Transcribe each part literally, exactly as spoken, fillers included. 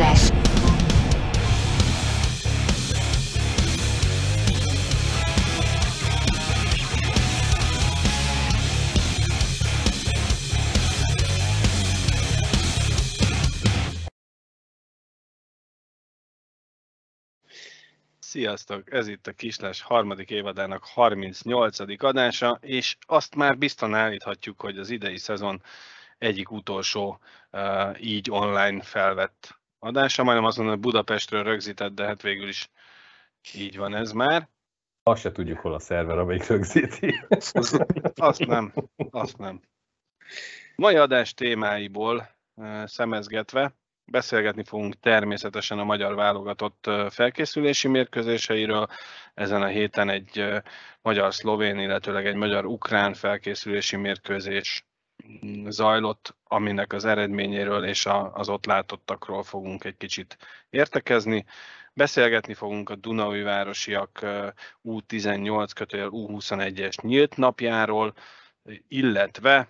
Kislás. Sziasztok! Ez itt a Kislás harmadik évadának harmincnyolcadik adása, és azt már biztosan állíthatjuk, hogy az idei szezon egyik utolsó uh, így online felvett adása. Majdnem azt mondom, hogy Budapestről rögzített, de hát végül is így van ez már. Azt se tudjuk, hol a szerver, amelyik rögzíti. Azt nem, azt nem. Mai adás témáiból uh, szemezgetve beszélgetni fogunk természetesen a magyar válogatott felkészülési mérkőzéseiről. Ezen a héten egy magyar-szlovén, illetőleg egy magyar-ukrán felkészülési mérkőzés zajlott, aminek az eredményéről és az ott látottakról fogunk egy kicsit értekezni. Beszélgetni fogunk a Dunaújvárosiak U tizennyolc kötőjel U huszonegyes nyílt napjáról, illetve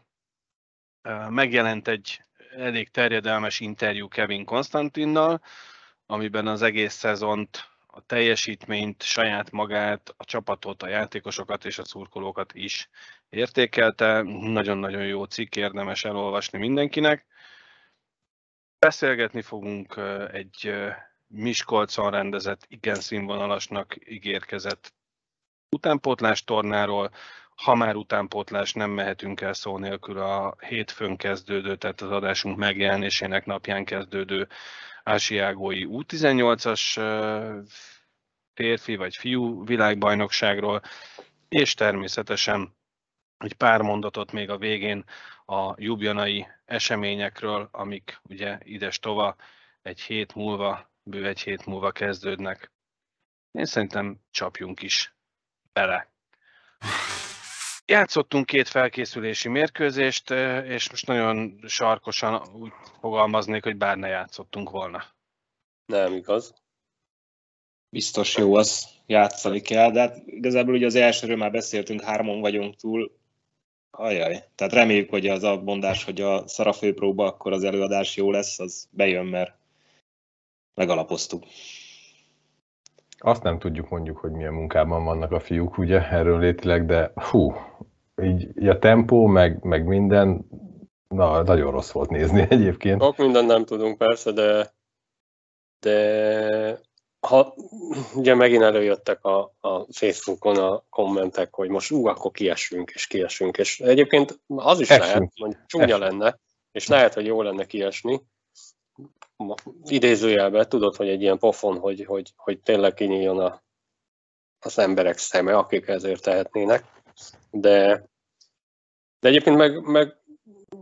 megjelent egy elég terjedelmes interjú Kevin Constantinnal, amiben az egész szezont, a teljesítményt, saját magát, a csapatot, a játékosokat és a szurkolókat is értékelte. Nagyon-nagyon jó cikk, érdemes elolvasni mindenkinek. Beszélgetni fogunk egy Miskolcon rendezett, igen színvonalasnak ígérkezett utánpótlás tornáról. Ha már utánpótlás, nem mehetünk el szó nélkül a hétfőn kezdődő, tehát az adásunk megjelenésének napján kezdődő asiagói U tizennyolcas férfi vagy fiú világbajnokságról, és természetesen egy pár mondatot még a végén a ljubljanai eseményekről, amik ugye idestova egy hét múlva, bő egy hét múlva kezdődnek. Én szerintem csapjunk is bele. Játszottunk két felkészülési mérkőzést, és most nagyon sarkosan úgy fogalmaznék, hogy bár ne játszottunk volna. Nem igaz. Biztos jó az, játszani kell, de hát igazából ugye az elsőről már beszéltünk, hármon vagyunk túl. Ajaj, tehát reméljük, hogy az a mondás, hogy a szarafőpróba, akkor az előadás jó lesz, az bejön, mert megalapoztuk. Azt nem tudjuk mondjuk, hogy milyen munkában vannak a fiúk, ugye, erről létileg, de hú, így a tempó, meg, meg minden, na, nagyon rossz volt nézni egyébként. Sok mindent nem tudunk persze, de, de ha, ugye megint előjöttek a, a Facebookon a kommentek, hogy most ú, akkor kiesünk, és kiesünk, és egyébként az is esünk. Lehet, hogy csúnya lenne, és lehet, hogy jó lenne kiesni. Idézőjelben tudod, hogy egy ilyen pofon, hogy, hogy, hogy tényleg kinyíljon a, az emberek szeme, akik ezért tehetnének. De, de egyébként meg, meg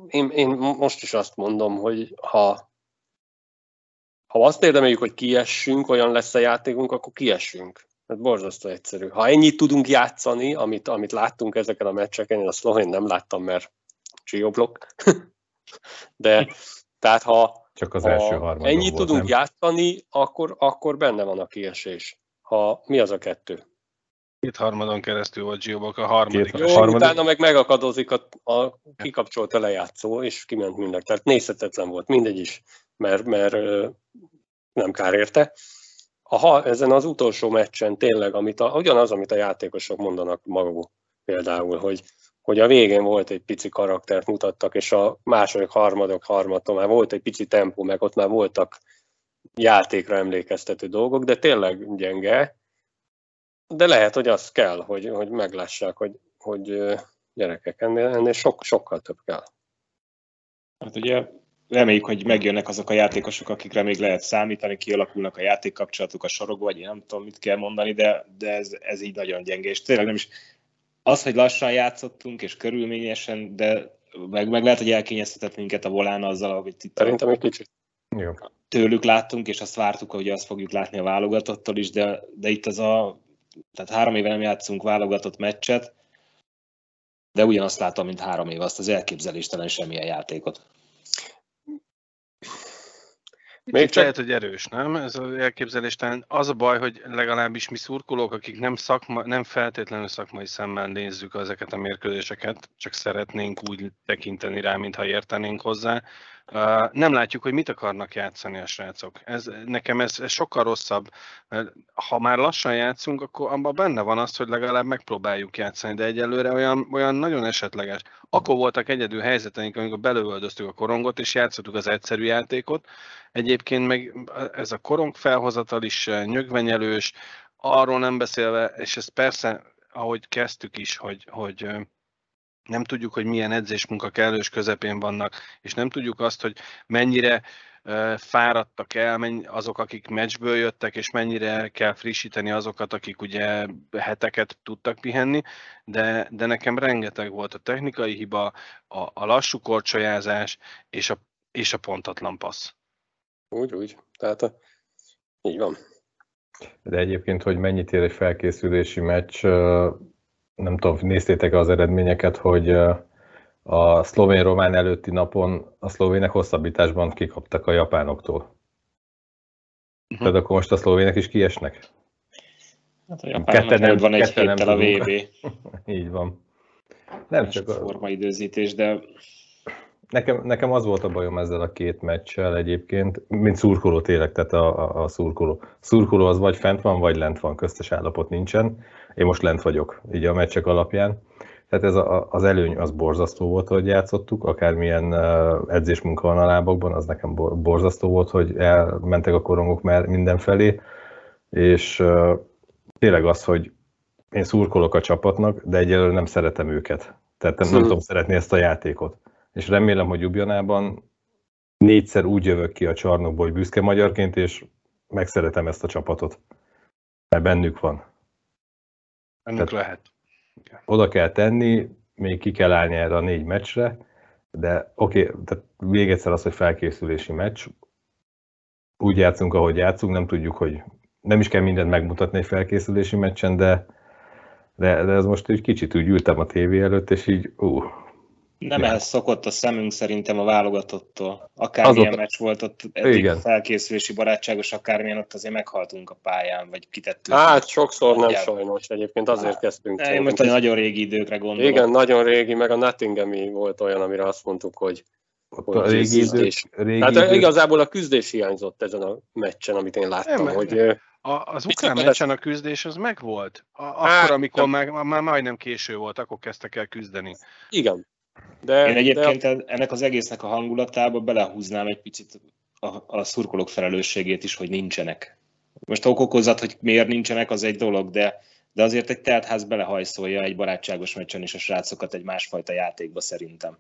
én, én most is azt mondom, hogy ha, ha azt érdemeljük, hogy kiessünk, olyan lesz a játékunk, akkor kiessünk. Hát borzasztó egyszerű. Ha ennyit tudunk játszani, amit, amit láttunk ezeken a meccseken, én a szlovén nem láttam, mert csioblok. De tehát ha Csak az első harmadban volt, ennyit tudunk nem? játszani, akkor, akkor benne van a kiesés. Ha, mi az a kettő? Két harmadon keresztül volt Giobok a harmadik. Jó, harmadik. Utána meg megakadozik a, a kikapcsolt a lejátszó, és kiment mindenki. Tehát nézhetetlen volt, mindegy is, mert, mert nem kár érte. Aha, ezen az utolsó meccsen tényleg, amit a, ugyanaz, amit a játékosok mondanak maguk például, hogy hogy a végén volt egy pici karaktert mutattak, és a második, harmadik, harmadtól már volt egy pici tempó, meg ott már voltak játékra emlékeztető dolgok, de tényleg gyenge. De lehet, hogy az kell, hogy, hogy meglássák, hogy, hogy gyerekek, ennél, ennél sok, sokkal több kell. Hát ugye reméljük, hogy megjönnek azok a játékosok, akikre még lehet számítani, kialakulnak a játékkapcsolatuk, a sorokba, vagy én nem tudom, mit kell mondani, de, de ez, ez így nagyon gyenge, és tényleg nem is... Az, hogy lassan játszottunk, és körülményesen, de meg, meg lehet, hogy elkényeztetett minket a volán azzal, ahogy szerintem egy kicsit tőlük láttunk, és azt vártuk, hogy azt fogjuk látni a válogatottól is, de, de itt az a... Tehát három éve nem játszunk válogatott meccset, de ugyanazt látom, mint három éve, azt az elképzeléstelen semmilyen játékot. Még csak... lehet, hogy erős, nem? Ez az elképzeléstelen. Az a baj, hogy legalábbis mi szurkolók, akik nem, szakma, nem feltétlenül szakmai szemmel nézzük ezeket a mérkőzéseket, csak szeretnénk úgy tekinteni rá, mintha értenénk hozzá, Uh, nem látjuk, hogy mit akarnak játszani a srácok. Ez, nekem ez, ez sokkal rosszabb. Ha már lassan játszunk, akkor abban benne van az, hogy legalább megpróbáljuk játszani, de egyelőre olyan, olyan nagyon esetleges. Akkor voltak egyedül helyzeteink, amikor belőöldöztük a korongot, és játszottuk az egyszerű játékot. Egyébként meg ez a korong felhozatal is nyögvenyelős, arról nem beszélve, és ez persze, ahogy kezdtük is, hogy... hogy nem tudjuk, hogy milyen edzésmunka kellős közepén vannak, és nem tudjuk azt, hogy mennyire fáradtak el azok, akik meccsből jöttek, és mennyire kell frissíteni azokat, akik ugye heteket tudtak pihenni, de, de nekem rengeteg volt a technikai hiba, a, a lassú korcsolyázás, és a, és a pontatlan passz. Úgy, úgy. Tehát a... így van. De egyébként, hogy mennyit ér egy felkészülési meccs, nem tudom, néztétek az eredményeket, hogy a szlovén-román előtti napon a szlovének hosszabbításban kikaptak a japánoktól. Uh-huh. Tehát akkor most a szlovének is kiesnek? Hát a japánnak nem van egy héttel a vé bé. Így van. Nem most csak a formaidőzítés, de... Nekem, nekem az volt a bajom ezzel a két meccsel egyébként, mint szurkoló tényleg, tehát a, a, a szurkoló. Szurkoló az vagy fent van, vagy lent van, köztes állapot nincsen. Én most lent vagyok, így a meccsek alapján. Tehát ez a, az előny az borzasztó volt, hogy játszottuk, akármilyen edzésmunka van a lábakban, az nekem borzasztó volt, hogy elmentek a korongok már mindenfelé. És tényleg az, hogy én szurkolok a csapatnak, de egyelőre nem szeretem őket. Tehát nem, nem tudom szeretni ezt a játékot. És remélem, hogy Ljubljanában négyszer úgy jövök ki a csarnokból, hogy büszke magyarként, és megszeretem ezt a csapatot, mert bennük van. Bennük lehet. Oda kell tenni, még ki kell állni erre a négy meccsre, de oké, okay, tehát még egyszer az, hogy felkészülési meccs. Úgy játszunk, ahogy játszunk, nem tudjuk, hogy nem is kell mindent megmutatni egy felkészülési meccsen, de, de, de ez most egy kicsit úgy ültem a tévé előtt, és így ú... Nem ja. elszokott a szemünk szerintem a válogatottól. Akármilyen ott... meccs volt ott, eddig felkészülési barátságos, akármilyen ott azért meghaltunk a pályán, vagy kitettünk. Hát sokszor nem gyermek. Sajnos egyébként, azért hát, kezdtünk. Én most nagyon régi időkre gondolok. Igen, nagyon régi, meg a Nottingham-i volt olyan, amire azt mondtuk, hogy... Ott a régi idők, régi hát idők. Igazából a küzdés hiányzott ezen a meccsen, amit én láttam, nem, hogy... Nem. A, az ukrán meccsen a küzdés az megvolt? Akkor, hát, amikor nem. Már, már majdnem késő volt, akkor kezdtek el küzdeni. Igen. De, én egyébként de... ennek az egésznek a hangulatába belehúznám egy picit a, a szurkolók felelősségét is, hogy nincsenek. Most a okokozat, hogy miért nincsenek, az egy dolog, de, de azért egy teltház belehajszolja egy barátságos meccsen is a srácokat egy másfajta játékba szerintem.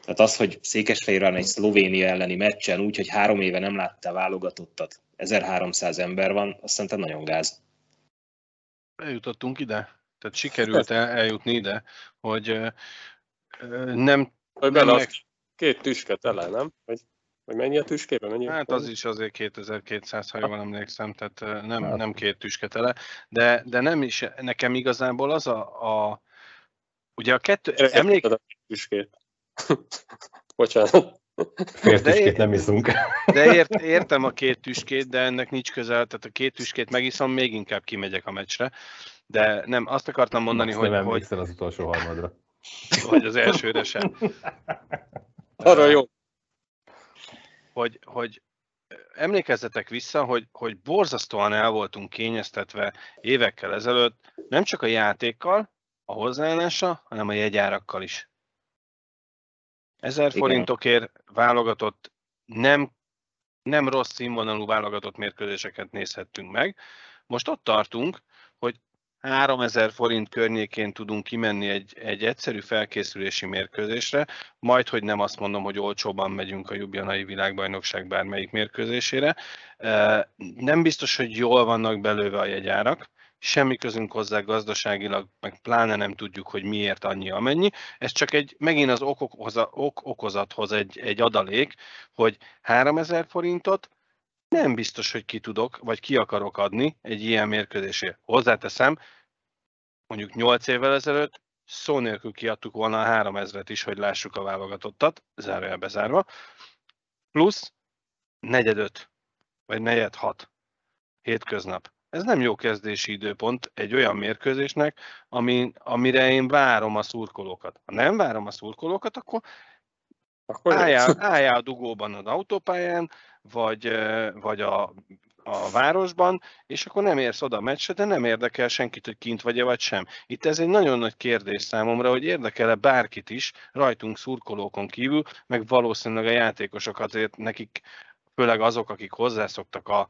Tehát az, hogy Székesfehérváron egy Szlovénia elleni meccsen úgy, hogy három éve nem látta válogatottat, ezerháromszáz ember van, azt szerintem nagyon gáz. Eljutottunk ide, tehát sikerült el, eljutni ide, hogy... Nem, nem meg... Két tüske tele, nem? Vagy, vagy mennyi a tüskébe? Mennyi hát az is azért kétezer-kétszáz, ha jól emlékszem, tehát nem, nem két tüske tele, de, de nem is, nekem igazából az a... a ugye a kettő... Emlék... A tüskét. Bocsánat. Fél tüskét nem iszunk. De ért, értem a két tüskét, de ennek nincs közel, tehát a két tüskét megiszom, még inkább kimegyek a meccsre. De nem, azt akartam mondani, Most hogy... Nem emlékszel hogy... az utolsó harmadra. Vagy az elsőre sem. Arra jó. Hogy, hogy emlékezzetek vissza, hogy, hogy borzasztóan el voltunk kényeztetve évekkel ezelőtt, nem csak a játékkal, a hozzáállása, hanem a jegyárakkal is. Ezer forintokért válogatott, nem, nem rossz színvonalú válogatott mérkőzéseket nézhettünk meg. Most ott tartunk, hogy háromezer forint környékén tudunk kimenni egy, egy egyszerű felkészülési mérkőzésre, majd hogy nem azt mondom, hogy olcsóban megyünk a Ljubljanai világbajnokság bármelyik mérkőzésére. Nem biztos, hogy jól vannak belőve a jegyárak, semmi közünk hozzá gazdaságilag, meg pláne nem tudjuk, hogy miért annyi amennyi. Ez csak egy, megint az ok-okozathoz egy, egy adalék, hogy háromezer forintot, nem biztos, hogy ki tudok, vagy ki akarok adni egy ilyen mérkőzésért. Hozzáteszem, mondjuk nyolc évvel ezelőtt szó nélkül kiadtuk volna a háromezret is, hogy lássuk a válogatottat, zárójelbe zárva, plusz negyed öt, vagy negyed hat hétköznap. Ez nem jó kezdési időpont egy olyan mérkőzésnek, ami, amire én várom a szurkolókat. Ha nem várom a szurkolókat, akkor Álljál, álljál a dugóban az autópályán, vagy, vagy a, a városban, és akkor nem érsz oda a meccsre, de nem érdekel senkit, hogy kint vagy-e vagy sem. Itt ez egy nagyon nagy kérdés számomra, hogy érdekel-e bárkit is, rajtunk szurkolókon kívül, meg valószínűleg a játékosok azért nekik, főleg azok, akik hozzászoktak a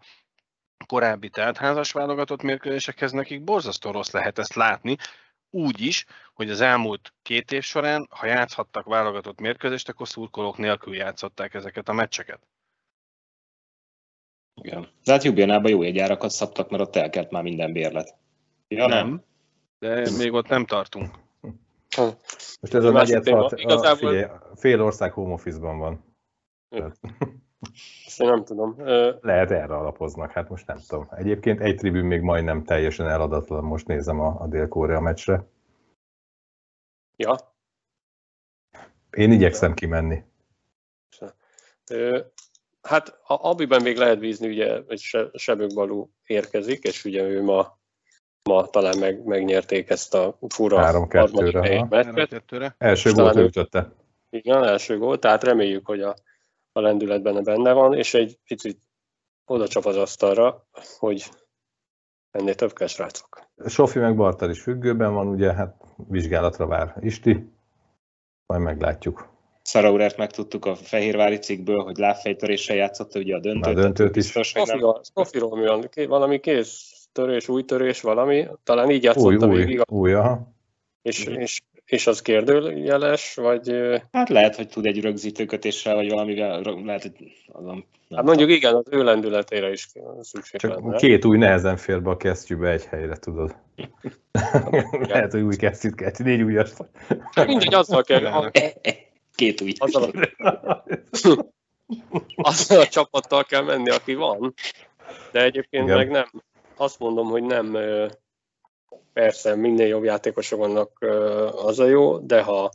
korábbi teltházas válogatott mérkőzésekhez, nekik borzasztó rossz lehet ezt látni, úgy is, hogy az elmúlt két év során, ha játszhattak válogatott mérkőzést, akkor szurkolók nélkül játszották ezeket a meccseket. Igen. De hát Ljubljanában jó jegyárakat szabtak, mert ott elkelt már minden bérlet. Ja, nem. nem. De még ott nem tartunk. Most ez a, a nagy egyszer, igazából... fél ország home office-ban van. Ezt én nem tudom. Lehet erre alapoznak, hát most nem tudom. Egyébként egy tribűn még majdnem teljesen eladatlan, most nézem a, a Dél-Kórea meccsre. Ja. Én igyekszem kimenni. Hát abiben még lehet bízni, ugye, hogy Sebőkbalú érkezik, és ugye ő ma, ma talán meg, megnyerték ezt a fura harmadik meccset. Első gólt ő ütötte. Igen, első gólt, tehát reméljük, hogy a a lendületben benne van, és egy picit oda csap az asztalra, hogy ennél több kell, srácok. Sofi meg Bartal is függőben van, ugye, hát vizsgálatra vár Isti, majd meglátjuk. Szaraurát megtudtuk a fehérvári cikkből, hogy lábfejtöréssel játszotta ugye a döntőt. A döntőt is. Sofiról mi van? Valami kész törés, új törés, valami, talán így játszotta új, végig. Új, aha. És, és És az kérdőjeles, vagy... Hát lehet, hogy tud egy rögzítőkötéssel, vagy valamivel, lehet, hogy... Azon, hát mondjuk tudom. Igen, az ő lendületére is szükség lenne. Csak két új nehezen fér be a kesztyűbe egy helyre, tudod. Lehet, hogy új kesztyűt kell, négy újat. Mindegy, azzal kell... Két új. Azzal a, azzal a csapattal kell menni, aki van. De egyébként igen. Meg nem. Azt mondom, hogy nem... Persze, minél jobb játékosok vannak, az a jó, de ha,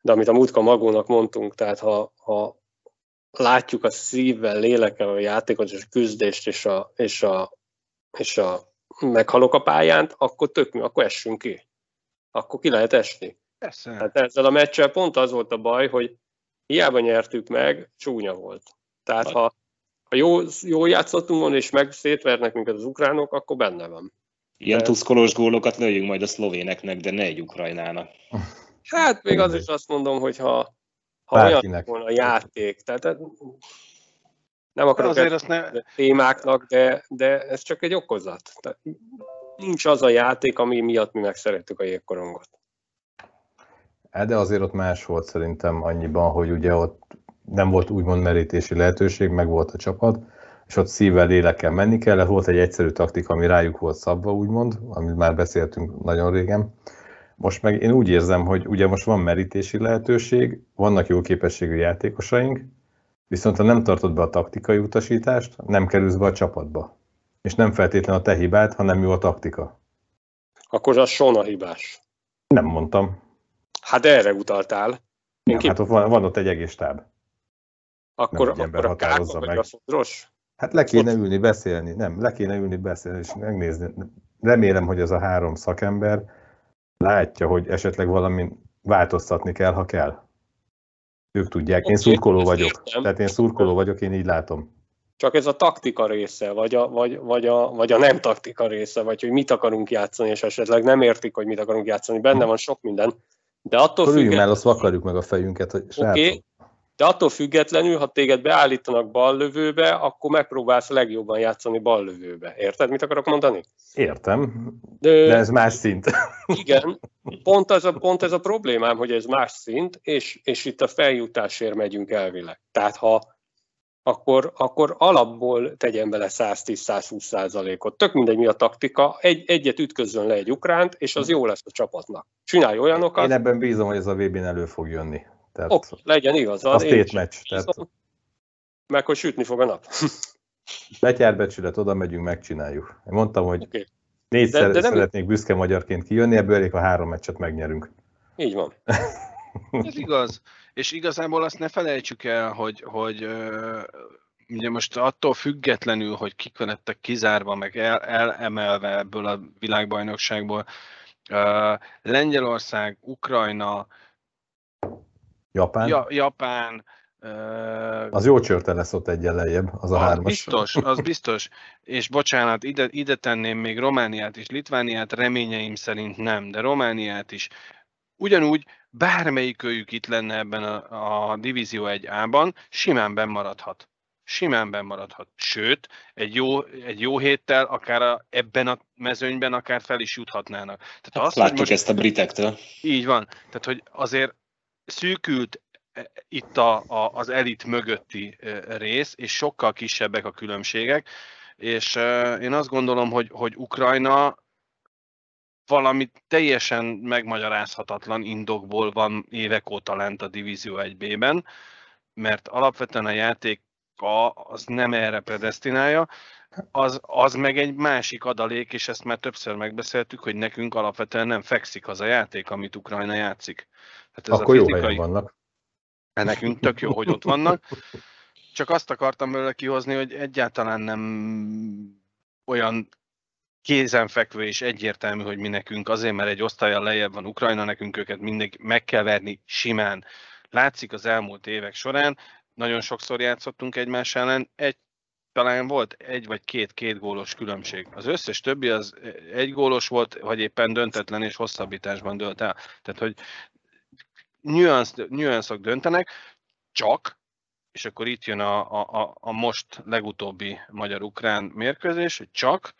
de amit a múltkor magónak mondtunk, tehát ha, ha látjuk a szívvel, lélekkel a játékot, és a küzdést, és a, és a, és a meghalok a pályánt, akkor tök mi, akkor essünk ki. Akkor ki lehet esni. Persze. Hát ezzel a meccsel pont az volt a baj, hogy hiába nyertük meg, csúnya volt. Tehát Baj. ha, ha jól jó játszottunk volna, és meg szétvernek minket az ukránok, akkor benne van. Ilyen tuszkolós gólokat lőjünk majd a szlovéneknek, de ne egy Ukrajnának. Hát még az is azt mondom, hogy ha, ha olyan volna a játék, tehát nem akarok ezt ne... témáknak, de, de ez csak egy okozat. Tehát nincs az a játék, ami miatt mi megszerettük a jégkorongot. De azért ott más volt szerintem annyiban, hogy ugye ott nem volt úgymond merítési lehetőség, meg volt a csapat, és ott szívvel, lélekkel menni kell, volt egy egyszerű taktika, ami rájuk volt szabva, úgymond, amit már beszéltünk nagyon régen. Most meg én úgy érzem, hogy ugye most van merítési lehetőség, vannak jó képességű játékosaink, viszont ha nem tartod be a taktikai utasítást, nem kerülsz be a csapatba. És nem feltétlenül a te hibád, hanem jó a taktika. Akkor az Sona hibás. Nem mondtam. Hát erre utaltál. Én nem, kép... Hát ott van, van ott egy egész stáb. Akkor, akkor a Kárba meg a Szodros? Hát le kéne ülni, beszélni, nem, le kéne ülni, beszélni és megnézni. Remélem, hogy ez a három szakember látja, hogy esetleg valamin változtatni kell, ha kell. Ők tudják, én szurkoló vagyok. Tehát én szurkoló vagyok, én így látom. Csak ez a taktika része, vagy a, vagy, vagy a, vagy a nem taktika része, vagy hogy mit akarunk játszani, és esetleg nem értik, hogy mit akarunk játszani. Benne van sok minden, de attól függetlenül... Üljünk már, azt vakarjuk meg a fejünket, hogy srácok. De attól függetlenül, ha téged beállítanak ballövőbe, akkor megpróbálsz legjobban játszani ballövőbe. Érted, mit akarok mondani? Értem, de, de ez más szint. Igen, pont ez a, pont ez a problémám, hogy ez más szint, és, és itt a feljutásért megyünk elvileg. Tehát ha akkor, akkor alapból tegyen bele száztíz-százhúsz százalékot. Tök mindegy, mi a taktika, egy, egyet ütközzön le egy ukránt, és az jó lesz a csapatnak. Csinálj olyanokat. Én ebben bízom, hogy ez a vé bén elő fog jönni. Tehát ok, legyen igazad. Az tét meccs. Tehát... Meg hogy sütni fog a nap. Betyárbecsület, oda megyünk, megcsináljuk. Én mondtam, hogy okay. négyszer de, de nem... szeretnék büszke magyarként kijönni, ebből elég a három meccset megnyerünk. Így van. Ez igaz. És igazából azt ne felejtsük el, hogy, hogy ugye most attól függetlenül, hogy kik lettek kizárva, meg el, elemelve ebből a világbajnokságból, Lengyelország, Ukrajna, Japán? Ja, Japán. Az jó csörte lesz ott egyen lejjebb, az a hármas. Biztos, az biztos. És bocsánat, ide, ide tenném még Romániát és Litvániát, reményeim szerint nem, de Romániát is. Ugyanúgy bármelyikőjük itt lenne ebben a, a Divízió egy á-ban, simán bennmaradhat. Simán bennmaradhat. Sőt, egy jó, egy jó héttel akár a, ebben a mezőnyben akár fel is juthatnának. Tehát hát azt, látjuk most, ezt a britektől. Így van. Tehát, hogy azért szűkült itt a, a, az elit mögötti rész, és sokkal kisebbek a különbségek, és uh, én azt gondolom, hogy, hogy Ukrajna valami teljesen megmagyarázhatatlan indokból van évek óta lent a Divízió egy bé-ben, mert alapvetően a játéka az nem erre predesztinálja, az, az meg egy másik adalék, és ezt már többször megbeszéltük, hogy nekünk alapvetően nem fekszik az a játék, amit Ukrajna játszik. Hát ez akkor a fizikai... jó helyen vannak. Nekünk tök jó, hogy ott vannak. Csak azt akartam belőle kihozni, hogy egyáltalán nem olyan kézenfekvő és egyértelmű, hogy mi nekünk. Azért, mert egy osztállyal lejjebb van Ukrajna, nekünk őket mindig meg kell verni simán. Látszik az elmúlt évek során, nagyon sokszor játszottunk egymás ellen, egy, talán volt egy vagy két két gólos különbség. Az összes többi az egy gólos volt, vagy éppen döntetlen és hosszabbításban dölt el. Tehát, hogy nüanszok döntenek, csak, és akkor itt jön a, a, a most legutóbbi magyar-ukrán mérkőzés, hogy csak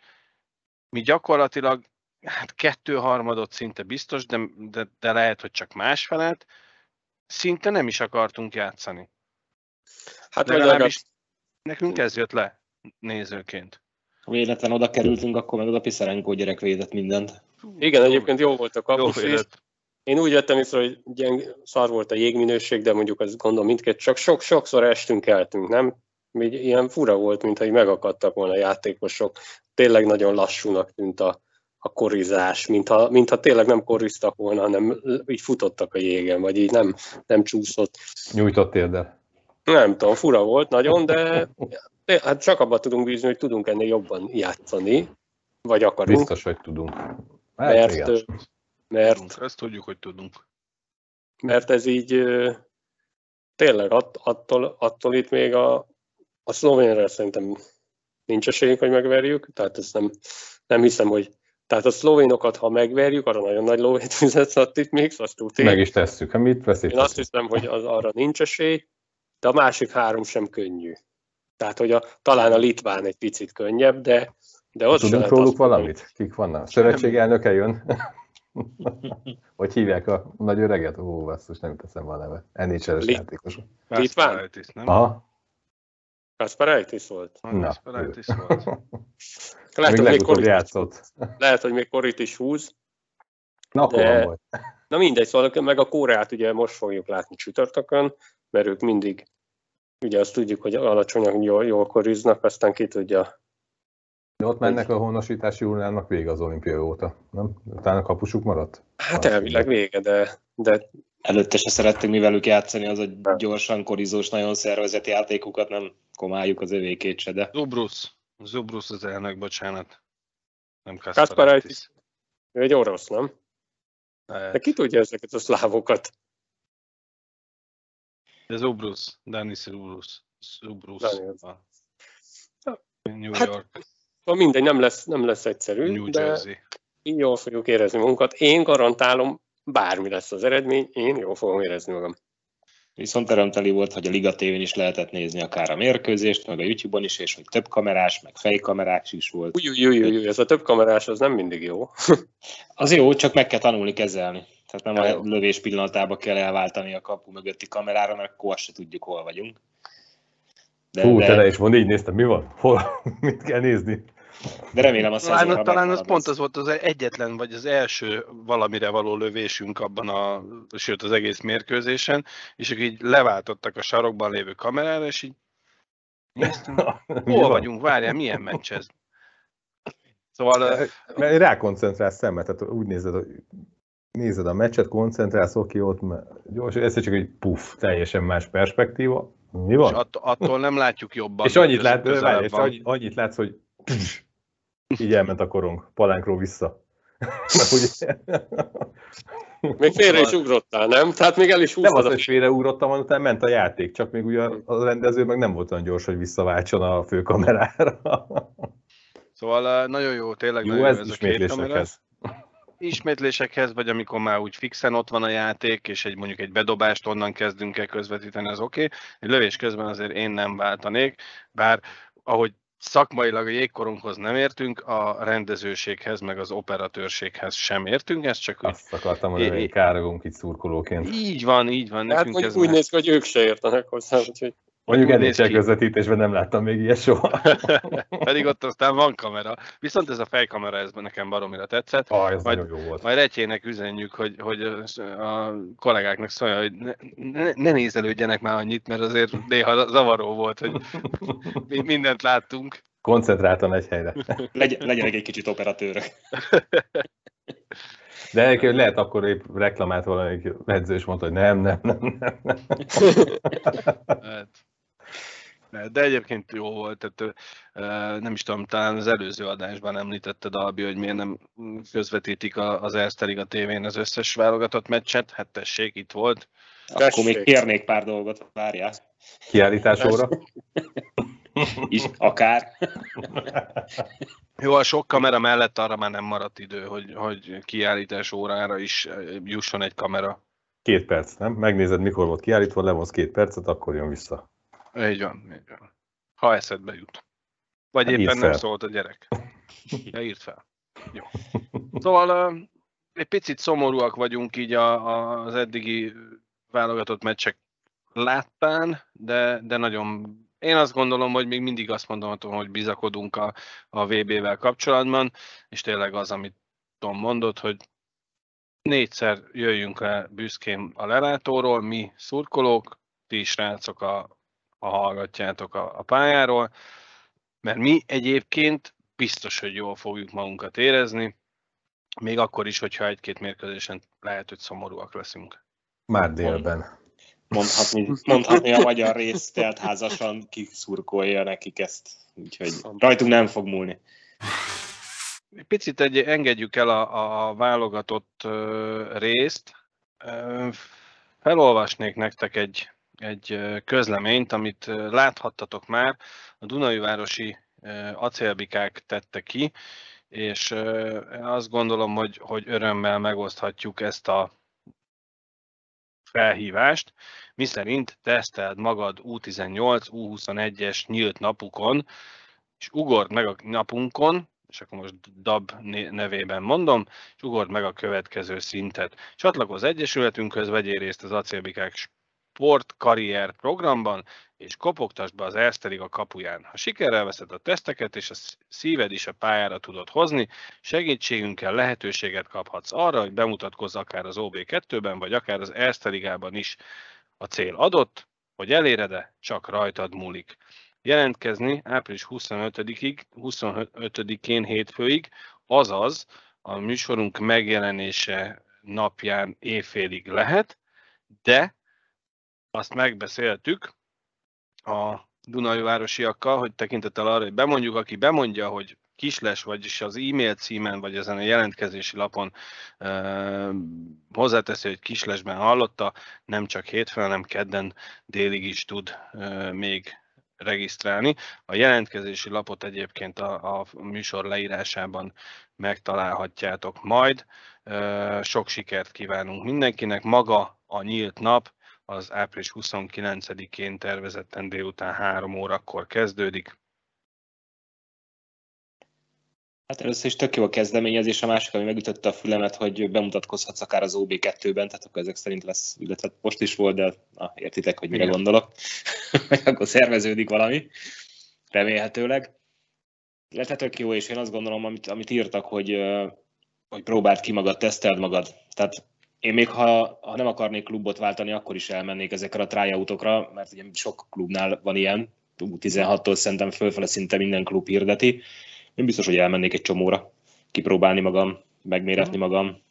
mi gyakorlatilag hát kettőharmadot szinte biztos, de, de, de lehet, hogy csak másfelet, szinte nem is akartunk játszani. Hát de legalábbis a... nekünk ez jött le nézőként. Ha véletlen oda kerültünk, akkor meg oda Piszarenko gyerek védett mindent. Igen, egyébként jó volt a kapus. Én úgy vettem észre, hogy gyeng, szar volt a jégminőség, de mondjuk azt gondolom mindkét, csak sok-sokszor estünk, keltünk, nem? Még ilyen fura volt, mintha megakadtak volna a játékosok. Tényleg nagyon lassúnak tűnt a, a korizás, mintha, mintha tényleg nem koriztak volna, hanem így futottak a jégen, vagy így nem, nem csúszott. Nyújtott érdel. Nem tudom, fura volt nagyon, de hát csak abban tudunk bízni, hogy tudunk ennél jobban játszani, vagy akarunk. Biztos, hogy tudunk. Hát, mert... Igen. Mert, ezt tudjuk, hogy tudunk. Mert ez így tényleg attól, attól itt még a, a szlovénre szerintem nincs esélyünk, hogy megverjük. Tehát ezt nem, nem hiszem, hogy... Tehát a szlovénokat, ha megverjük, arra nagyon nagy lóvét fizetsz, azt itt még szasztult. Meg is tesszük, amit veszít. Én azt hiszem, hogy az arra nincs esély, de a másik három sem könnyű. Tehát, hogy a, talán a litván egy picit könnyebb, de, de ott tudunk róluk valamit? Kik vannak? Szövetség elnöke jön? Hogy hívják a nagy öreget? Ó, basszus, nem teszem a nevet. en há el-es játékos. Kasparaitis, nem? Aha. Kasparaitis volt. Na, Kasparaitis volt. Lehet, hogy még korit játszott. Lehet, hogy még korit is húz. Na, de... volt. Na mindegy, szóval meg a Kóreát ugye most fogjuk látni csütörtökön, mert ők mindig, ugye azt tudjuk, hogy alacsonyan jól, jól koriznak, aztán ki tudja. De ott mennek a honosítási urnának vége az olimpia óta, nem? Utána kapusuk maradt? Hát elvileg vége, de... de... Előtte se szerettünk mi velük játszani, az a gyorsan korizós, nagyon szervezett játékukat, nem komáljuk az övékét se, de... Zubrus. Zubrus az elnök, bocsánat. Nem Kasparaitis. Ő egy orosz, nem? De ki tudja ezeket a szlávokat? De Zubrus. Dainius Zubrus. Zubrus. New York. Mindegy, nem lesz, nem lesz egyszerű, de így jól fogjuk érezni magunkat. Én garantálom, bármi lesz az eredmény, én jól fogom érezni magam. Viszont örömteli volt, hogy a Liga tévén is lehetett nézni akár a mérkőzést, meg a YouTube-on is, és hogy több kamerás, meg fejkamerás is volt. Újjújjújjúj, ez a több kamerás az nem mindig jó. Az jó, csak meg kell tanulni kezelni. Tehát nem a lövés pillanatában kell elváltani a kapu mögötti kamerára, mert akkor azt se tudjuk, hol vagyunk. De, hú, de... te le is mond, így néztem, mi van? Hol? Mit kell nézni? De remélem a szezonra talán, talán az pont az volt az egyetlen, vagy az első valamire való lövésünk abban a, sőt az egész mérkőzésen, és ők így leváltottak a sarokban lévő kamerára, és így néztem, hol vagyunk, várjál, milyen meccs ez? Szóval... Rákoncentrálsz szemmel, tehát úgy nézed, hogy nézed a meccset, koncentrálsz, oké, ott gyorsan, ez csak egy puff, teljesen más perspektíva. Mi van? És att, attól nem látjuk jobban. És annyit, lát, várj, és annyit látsz, hogy így elment a korong, palánkról vissza. Na, ugye? Még félre is ugrottál, nem? Tehát még el is húztad. Nem az, hogy félre ugrottam, hanem utána ment a játék, csak még ugye a rendező meg nem volt olyan gyors, hogy visszaváltson a főkamerára. Szóval nagyon jó, tényleg jó, nagyon ez jó ez a két kamera. Ismétlésekhez, vagy amikor már úgy fixen ott van a játék, és egy, mondjuk egy bedobást onnan kezdünk el közvetíteni, az oké. Okay. Egy lövés közben azért én nem váltanék, bár ahogy szakmailag a jégkorunkhoz nem értünk, a rendezőséghez, meg az operatőrséghez sem értünk, ez csak úgy... Azt akartam, hogy é- károgunk itt szurkolóként. Így van, így van. Hát nekünk ez úgy már... néz ki, hogy ők se értenek hozzá, úgyhogy... Mondjuk edéssel közvetítésben nem láttam még ilyet soha. Pedig ott aztán van kamera. Viszont ez a fejkamera, ez nekem baromira tetszett. Ah, ez majd, nagyon jó volt. Majd Retyének üzenjük, hogy, hogy a kollégáknak szólja, hogy ne, ne, ne nézelődjenek már annyit, mert azért néha zavaró volt, hogy mi mindent láttunk. Koncentráltan egy helyre. Legy, legyenek egy kicsit operatőrök. De egyébként lehet akkor épp reklamált valamelyik edző, és mondta, hogy nem, nem, nem, nem. nem. De egyébként jó volt, tehát, nem is tudom, talán az előző adásban említetted, Albi, hogy miért nem közvetítik az Erste Liga tévén az összes válogatott meccset, hát tessék, itt volt. Tessék. Akkor még kérnék pár dolgot, várjál. Kiállítás óra. Is, akár. Jó, a sok kamera mellett arra már nem maradt idő, hogy, hogy kiállítás órára is jusson egy kamera. Két perc, nem? Megnézed, mikor volt kiállítva, levonsz két percet, akkor jön vissza. Így van, így van. Ha eszedbe jut. Vagy hát éppen nem szólt a gyerek. Ja, írd fel. Jó. Szóval uh, egy picit szomorúak vagyunk így a, a, az eddigi válogatott meccsek láttán, de, de nagyon... Én azt gondolom, hogy még mindig azt mondhatom, hogy bizakodunk a, a vé bé-vel kapcsolatban, és tényleg az, amit Tom mondott, hogy négyszer jöjjünk le büszkén a lelátóról, mi szurkolók, ti srácok a ha hallgatjátok a, a pályáról, mert mi egyébként biztos, hogy jól fogjuk magunkat érezni, még akkor is, hogyha egy-két mérkőzésen lehet, hogy szomorúak leszünk. Már délben. Mondhatni, mondhatni a magyar rész teltházasan kiszurkolja nekik ezt, úgyhogy rajtunk nem fog múlni. Picit egy, engedjük el a, a válogatott részt. Felolvasnék nektek egy egy közleményt, amit láthattatok már, a Dunaújvárosi acélbikák tette ki, és azt gondolom, hogy, hogy örömmel megoszthatjuk ezt a felhívást, miszerint teszteld magad U tizennyolc U huszonegyes nyílt napukon, és ugord meg a napunkon, és akkor most dab nevében mondom, és ugord meg a következő szintet. Csatlakozz egyesületünkhöz, vegyél részt az acélbikák sportkarrier programban, és kopogtasd be az Erste Liga kapuján. Ha sikerrel veszed a teszteket, és a szíved is a pályára tudod hozni, segítségünkkel lehetőséget kaphatsz arra, hogy bemutatkozz akár az O B kettőben, vagy akár az Erste Ligában is. A cél adott, hogy eléred-e, csak rajtad múlik. Jelentkezni április huszonötödikén hétfőig, azaz a műsorunk megjelenése napján éjfélig lehet, de azt megbeszéltük a Dunaújvárosiakkal, hogy tekintettel arra, hogy bemondjuk, aki bemondja, hogy Kislás, vagyis az e-mail címen, vagy ezen a jelentkezési lapon euh, hozzáteszi, hogy Kislásben hallotta, nem csak hétfőn, hanem kedden délig is tud euh, még regisztrálni. A jelentkezési lapot egyébként a, a műsor leírásában megtalálhatjátok majd. Euh, sok sikert kívánunk mindenkinek. Maga a nyílt nap az április huszonkilencedikén tervezetten délután három órakor kezdődik. Hát először is tök jó a kezdeményezés, a másik, ami megütötte a fülemet, hogy bemutatkozhatsz akár az O B kettőben, tehát akkor ezek szerint lesz, illetve most is volt, de na, értitek, hogy mire igen gondolok. Akkor szerveződik valami, remélhetőleg. Illetve tök jó, és én azt gondolom, amit, amit írtak, hogy, hogy próbáld ki magad, teszteld magad. Tehát én még ha, ha nem akarnék klubot váltani, akkor is elmennék ezekre a tryoutokra, mert ugye sok klubnál van ilyen, U tizenhattól szerintem fölfele szinte minden klub hirdeti. Én biztos, hogy elmennék egy csomóra, kipróbálni magam, megméretni magam.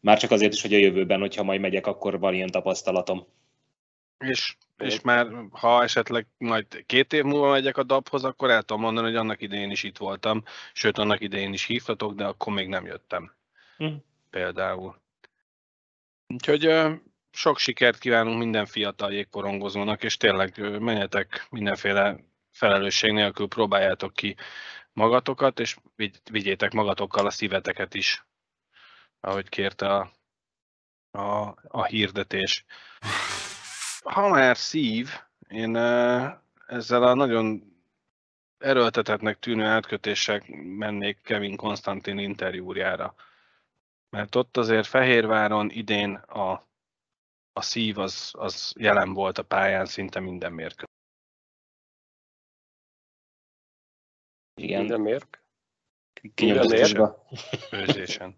Már csak azért is, hogy a jövőben, hogyha majd megyek, akkor van ilyen tapasztalatom. És, és már ha esetleg majd két év múlva megyek a daphoz, akkor el tudom mondani, hogy annak idején is itt voltam, sőt annak idején is hívtatok, de akkor még nem jöttem. Hm. Például. Úgyhogy sok sikert kívánunk minden fiatal jégkorongozónak, és tényleg menjetek mindenféle felelősség nélkül, próbáljátok ki magatokat, és vigyétek magatokkal a szíveteket is, ahogy kérte a, a, a hirdetés. Ha már szív, én ezzel a nagyon erőltetettnek tűnő átkötéssel mennék Kevin Constantine interjújára. Mert ott azért Fehérváron idén a, a szív az, az jelen volt a pályán szinte minden mérkőzésen. Igen. Minden mérk? Minden mérk? Főzésen.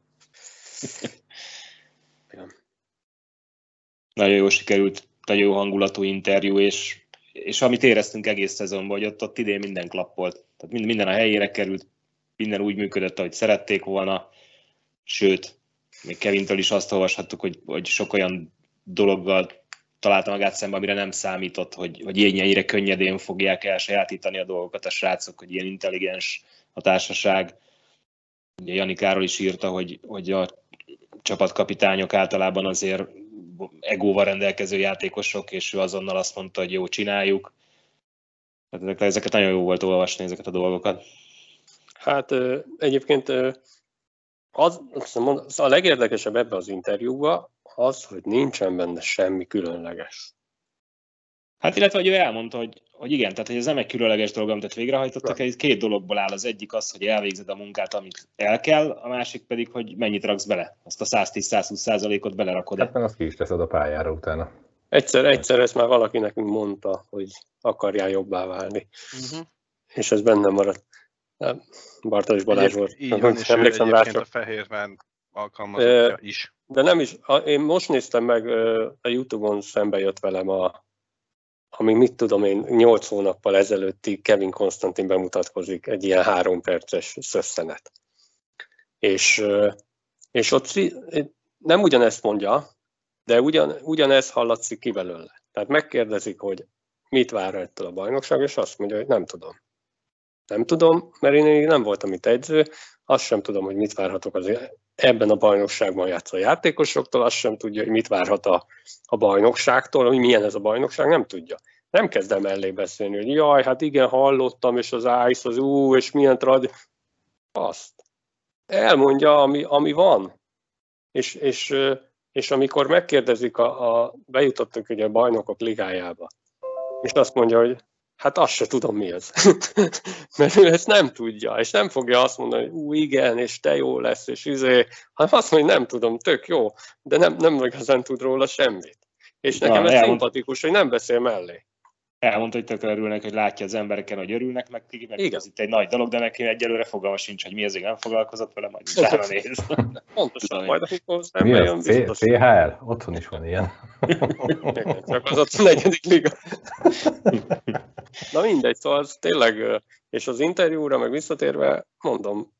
Nagyon jól sikerült, nagyon jó hangulatú interjú, és, és amit éreztünk egész szezonban, hogy ott, ott idén minden klappolt. Tehát minden a helyére került, minden úgy működött, ahogy szerették volna, sőt, még Kevintől is azt olvashattuk, hogy, hogy sok olyan dologgal találta magát szembe, amire nem számított, hogy, hogy ilyen ennyire könnyedén fogják elsajátítani a dolgokat a srácok, hogy ilyen intelligens a társaság. Ugye Janikáról is írta, hogy, hogy a csapatkapitányok általában azért egóval rendelkező játékosok, és ő azonnal azt mondta, hogy jó, csináljuk. Tehát ezeket nagyon jó volt olvasni, ezeket a dolgokat. Hát egyébként az, a legérdekesebb ebbe az interjúba az, hogy nincsen benne semmi különleges. Hát illetve, hogy ő elmondta, hogy, hogy igen, tehát hogy ez nem egy különleges dolog, amit végrehajtottak, ez két dologból áll. Az egyik az, hogy elvégzed a munkát, amit el kell, a másik pedig, hogy mennyit raksz bele. Azt a száztíz-százhúsz százalékot belerakod. Hát meg azt ki is teszed a pályára utána. Egyszer, egyszer ezt már valaki nekünk mondta, hogy akarjál jobbá válni. Uh-huh. És ez benne maradt. Bartosz Balázs volt. Így van, és emlékszem rá, a Fehérvár alkalmazottja is. De nem is, én most néztem meg, a YouTube-on szembe jött velem a, amíg mit tudom én, nyolc hónappal ezelőtti Kevin Constantine bemutatkozik, egy ilyen három perces szösszenet. És, és ott nem ugyanezt mondja, de ugyan, ugyanezt hallatszik ki belőle. Tehát megkérdezik, hogy mit vár ettől a bajnokság, és azt mondja, hogy nem tudom. Nem tudom, mert én még nem voltam itt edző, azt sem tudom, hogy mit várhatok az ebben a bajnokságban játszó játékosoktól, azt sem tudja, hogy mit várhat a, a bajnokságtól, hogy milyen ez a bajnokság, nem tudja. Nem kezd el mellé beszélni, hogy jaj, hát igen, hallottam, és az ice, az ú, és milyen trad... Azt. Elmondja, ami, ami van. És, és, és amikor megkérdezik, a, a, bejutottak ugye a bajnokok ligájába, és azt mondja, hogy hát azt se tudom, mi ez. Mert ő ezt nem tudja, és nem fogja azt mondani, hogy ú, igen, és te jó lesz, és izé, hanem azt mondja, hogy nem tudom, tök jó, de nem, nem igazán tud róla semmit. És nekem na, ez elmond... szimpatikus, hogy nem beszél mellé. Elmondta, hogy tökre örülnek, hogy látja az embereken, hogy örülnek, meg, meg ez itt egy nagy dolog, de neki egyelőre fogalma sincs, hogy mi ezért nem foglalkozott vele, majd utána néz. Pontosan, majd amikor szembe jön biztos. pé há el? Otthon is van ilyen. Csak az a negyedik liga. Na mindegy, szóval az tényleg, és az interjúra meg visszatérve, mondom,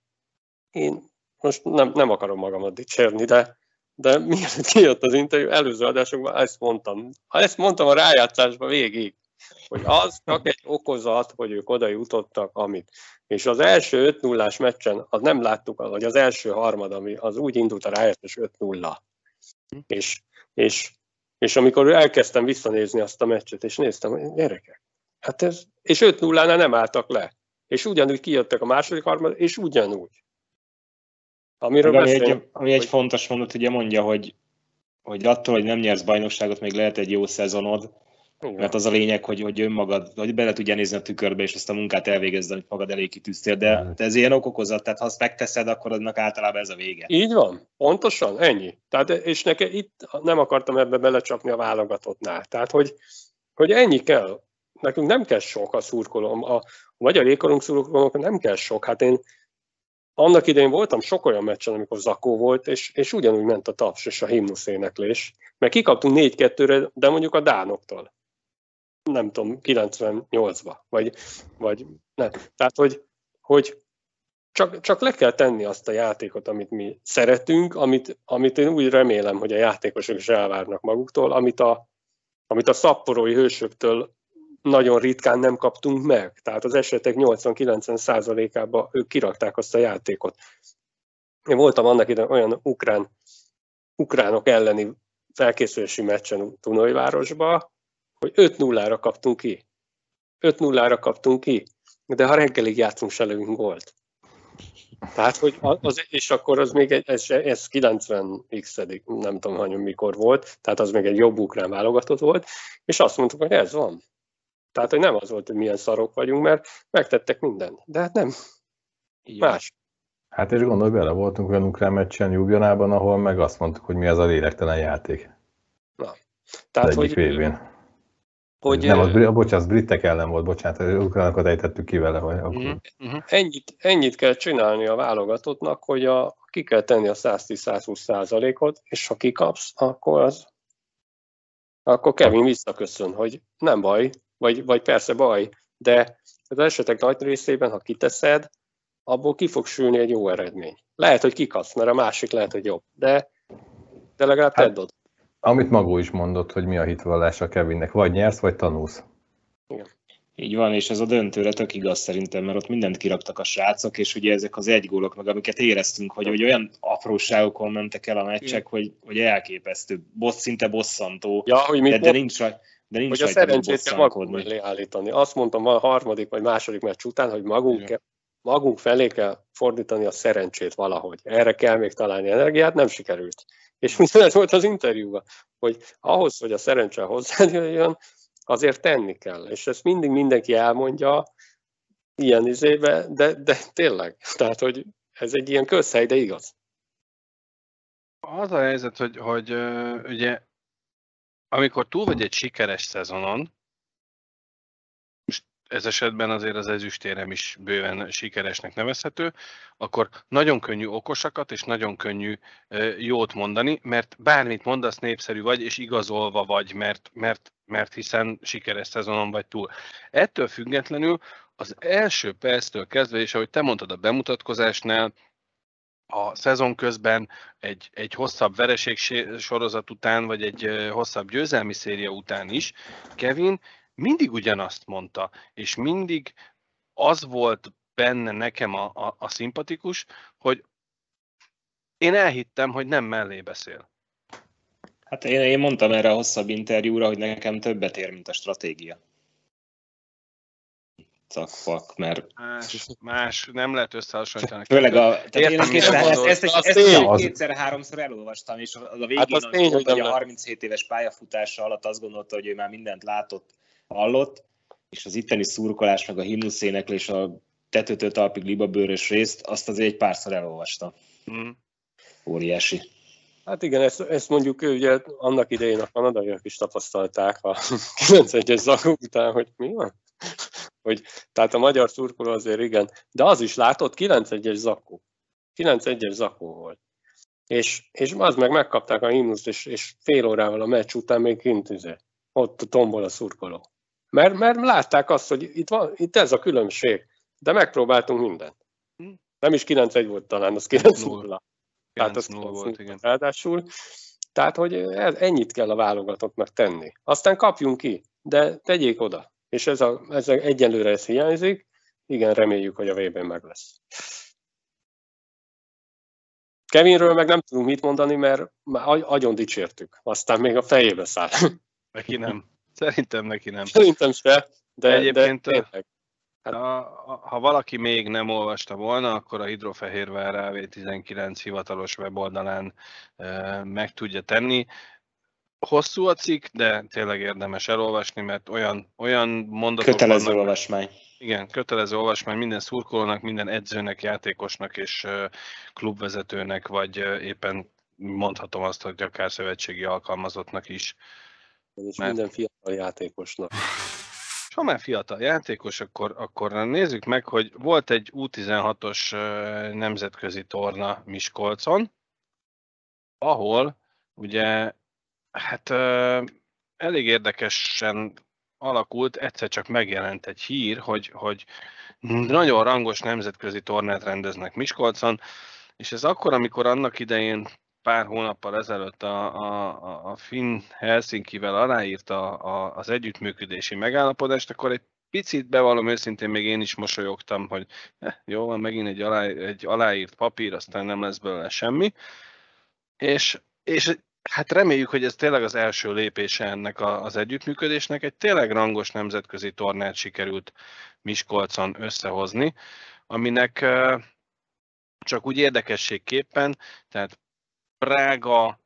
én most nem, nem akarom magamat dicsérni, de de mielőtt kijött az interjú, előző adásokban ezt mondtam. Ha ezt mondtam a rájátszásban végig, hogy az csak egy okozat, hogy ők oda jutottak, amit. És az első öt nullás meccsen, az nem láttuk, hogy az első harmad, ami az úgy indult a rájátszás öt nulla. És, és, és amikor elkezdtem visszanézni azt a meccset, és néztem, hogy gyerekek, hát ez, és öt nullánál nem álltak le. És ugyanúgy kijöttek a második harmad, és ugyanúgy. Amiről ami beszél, egy, ami hogy... egy fontos mondat, ugye mondja, hogy, hogy attól, hogy nem nyersz bajnokságot, még lehet egy jó szezonod, igen. Mert az a lényeg, hogy, hogy önmagad, hogy bele tudjál nézni a tükörbe, és ezt a munkát elvégezd, amit magad elé kitűztél, de ez ilyen okokozat, tehát ha azt megteszed, akkor annak általában ez a vége. Így van, pontosan, ennyi. Tehát, és nekem itt nem akartam ebbe belecsapni a válogatottnál, tehát hogy, hogy ennyi kell. Nekünk nem kell sok a szurkolom, a magyar ékorunk szurkolóknak nem kell sok, hát én annak idején voltam sok olyan meccsen, amikor Zakó volt, és, és ugyanúgy ment a taps és a himnusz éneklés. Mert kikaptunk négy kettőre, de mondjuk a dánoktól. Nem tudom, kilencvennyolcba. Vagy, vagy nem. Tehát, hogy, hogy csak, csak le kell tenni azt a játékot, amit mi szeretünk, amit, amit én úgy remélem, hogy a játékosok is elvárnak maguktól, amit a, amit a szapporói hősöktől nagyon ritkán nem kaptunk meg. Tehát az esetek nyolcvan-kilencven százalékában ők kirakták azt a játékot. Én voltam annak idején olyan ukrán, ukránok elleni felkészülési meccsen Dunaújvárosba, hogy öt nullára kaptunk ki. öt nullára kaptunk ki, de ha reggelig játszunk, se lövünk gólt. Tehát, hogy az, és akkor az még egy, ez, ez kilencven x-edik, nem tudom, hanyom, mikor volt, tehát az még egy jobb ukrán válogatott volt, és azt mondtuk, hogy ez van. Tehát, hogy nem az volt, hogy milyen szarok vagyunk, mert megtettek mindent, de hát nem. Igen. Más. Hát és gondolj bele, voltunk olyan ukrán meccsen Ljubljanában, ahol meg azt mondtuk, hogy mi az a lélektelen játék. Na. Tehát, az egyik végén. Hogy nem, az, bocsánat, az britek ellen volt, bocsánat, az ukránokat ejtettük ki vele. Vagy akkor. Ennyit, ennyit kell csinálni a válogatottnak, hogy a, ki kell tenni a száztíz-százhúsz százalékot, és ha kikapsz, akkor az, akkor Kevin visszaköszön, hogy nem baj, vagy, vagy persze baj, de az esetek nagy részében, ha kiteszed, abból ki fog sülni egy jó eredmény. Lehet, hogy kikapsz, mert a másik lehet, hogy jobb, de, de legalább hát, tedd oda. Amit Magó is mondott, hogy mi a hitvallása Kevinnek, vagy nyersz, vagy tanulsz. Igen. Így van, és ez a döntőre tök igaz szerintem, mert ott mindent kiraktak a srácok, és ugye ezek az egygólok meg, amiket éreztünk, hogy, hogy olyan apróságokon mentek el a meccsek, hogy, hogy elképesztő, Bosz, szinte bosszantó, ja, hogy de, de nincs rajta. De nincs, hogy a szerencsét kell magunk felé állítani. Azt mondtam a harmadik vagy második meccs után, hogy magunk, kell, magunk felé kell fordítani a szerencsét valahogy. Erre kell még találni energiát, nem sikerült. És mindez volt az interjúban, hogy ahhoz, hogy a szerencse hozzájöjjön, azért tenni kell. És ezt mindig mindenki elmondja ilyen izébe, de, de tényleg. Tehát, hogy ez egy ilyen közhely, de igaz. Az a helyzet, hogy, hogy ugye amikor túl vagy egy sikeres szezonon, most ez esetben azért az ezüstérem is bőven sikeresnek nevezhető, akkor nagyon könnyű okosakat és nagyon könnyű jót mondani, mert bármit mondasz, népszerű vagy, és igazolva vagy, mert, mert, mert hiszen sikeres szezonon vagy túl. Ettől függetlenül az első perctől kezdve, és ahogy te mondtad a bemutatkozásnál, a szezon közben egy, egy hosszabb vereségsorozat után, vagy egy hosszabb győzelmi széria után is, Kevin mindig ugyanazt mondta, és mindig az volt benne nekem a, a, a szimpatikus, hogy én elhittem, hogy nem mellé beszél. Hát én, én mondtam erre a hosszabb interjúra, hogy nekem többet ér, mint a stratégia. Cakfak, mert... Más, más, nem lehet összehasonlítani. Főleg a... Értem, én ezt ezt kétszer-háromszor elolvastam, és a végén, hát tény, hogy a harminchét éves pályafutása alatt azt gondolta, hogy ő már mindent látott, hallott, és az itteni szurkolás, meg a himnuszéneklés, a tetőtől talpig libabőrös részt, azt azért egy párszor elolvastam. Hmm. Óriási. Hát igen, ezt, ezt mondjuk ugye annak idején a kanadaiak is tapasztalták a kilencvenegyes Zakó után, hogy mi van? Hogy, tehát a magyar szurkoló azért igen, de az is látott, kilencvenegyes Zakó. kilencvenegyes Zakó volt. És, és az meg megkapták a himnuszt, és, és fél órával a meccs után még kint izé, ott tombol a szurkoló. Mert, mert látták azt, hogy itt, van, itt ez a különbség, de megpróbáltunk mindent. Nem is kilenc egy volt talán, az kilenc nulla. Tehát az volt, igen. Ráadásul. Tehát, hogy ennyit kell a válogatottnak tenni. Aztán kapjunk ki, de tegyék oda. És ez, a, ez egyelőre ez hiányzik. Igen, reméljük, hogy a vébén meg lesz. Kevinről meg nem tudunk mit mondani, mert már agyon dicsértük. Aztán még a fejébe száll. Neki nem. Szerintem neki nem. Szerintem se, de egyébként de, a, hát. a, a, ha valaki még nem olvasta volna, akkor a Hidrofehérvár á vé tizenkilenc hivatalos weboldalán e, meg tudja tenni. Hosszú a cikk, de tényleg érdemes elolvasni, mert olyan, olyan mondatok... Kötelező vannak, olvasmány. Igen, kötelező olvasmány minden szurkolónak, minden edzőnek, játékosnak és klubvezetőnek, vagy éppen mondhatom azt, hogy akár szövetségi alkalmazottnak is. És mert... minden fiatal játékosnak. És ha már fiatal játékos, akkor, akkor nézzük meg, hogy volt egy u tizenhatos nemzetközi torna Miskolcon, ahol ugye... Hát elég érdekesen alakult, egyszer csak megjelent egy hír, hogy, hogy nagyon rangos nemzetközi tornát rendeznek Miskolcon, és ez akkor, amikor annak idején pár hónappal ezelőtt a, a, a finn Helsinkivel aláírta a, az együttműködési megállapodást, akkor egy picit bevallom őszintén, még én is mosolyogtam, hogy eh, jó van, megint egy, alá, egy aláírt papír, aztán nem lesz belőle semmi. És, és hát reméljük, hogy ez tényleg az első lépése ennek a, az együttműködésnek. Egy tényleg rangos nemzetközi tornát sikerült Miskolcon összehozni, aminek csak úgy érdekességképpen, tehát Prága,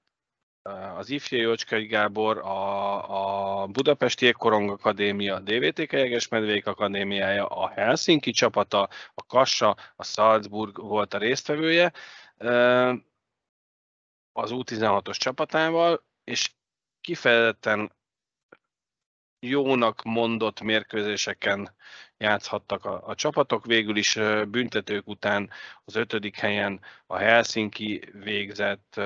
az ifjú Bocskai Gábor, a, a Budapesti Jégkorong Akadémia, a dé vé té ká Jegesmedvék Akadémiája, a Helsinki csapata, a Kassa, a Salzburg volt a résztvevője az U tizenhatos csapatával, és kifejezetten jónak mondott mérkőzéseken játszhattak a, a csapatok. Végül is büntetők után az ötödik helyen a Helsinki végzett,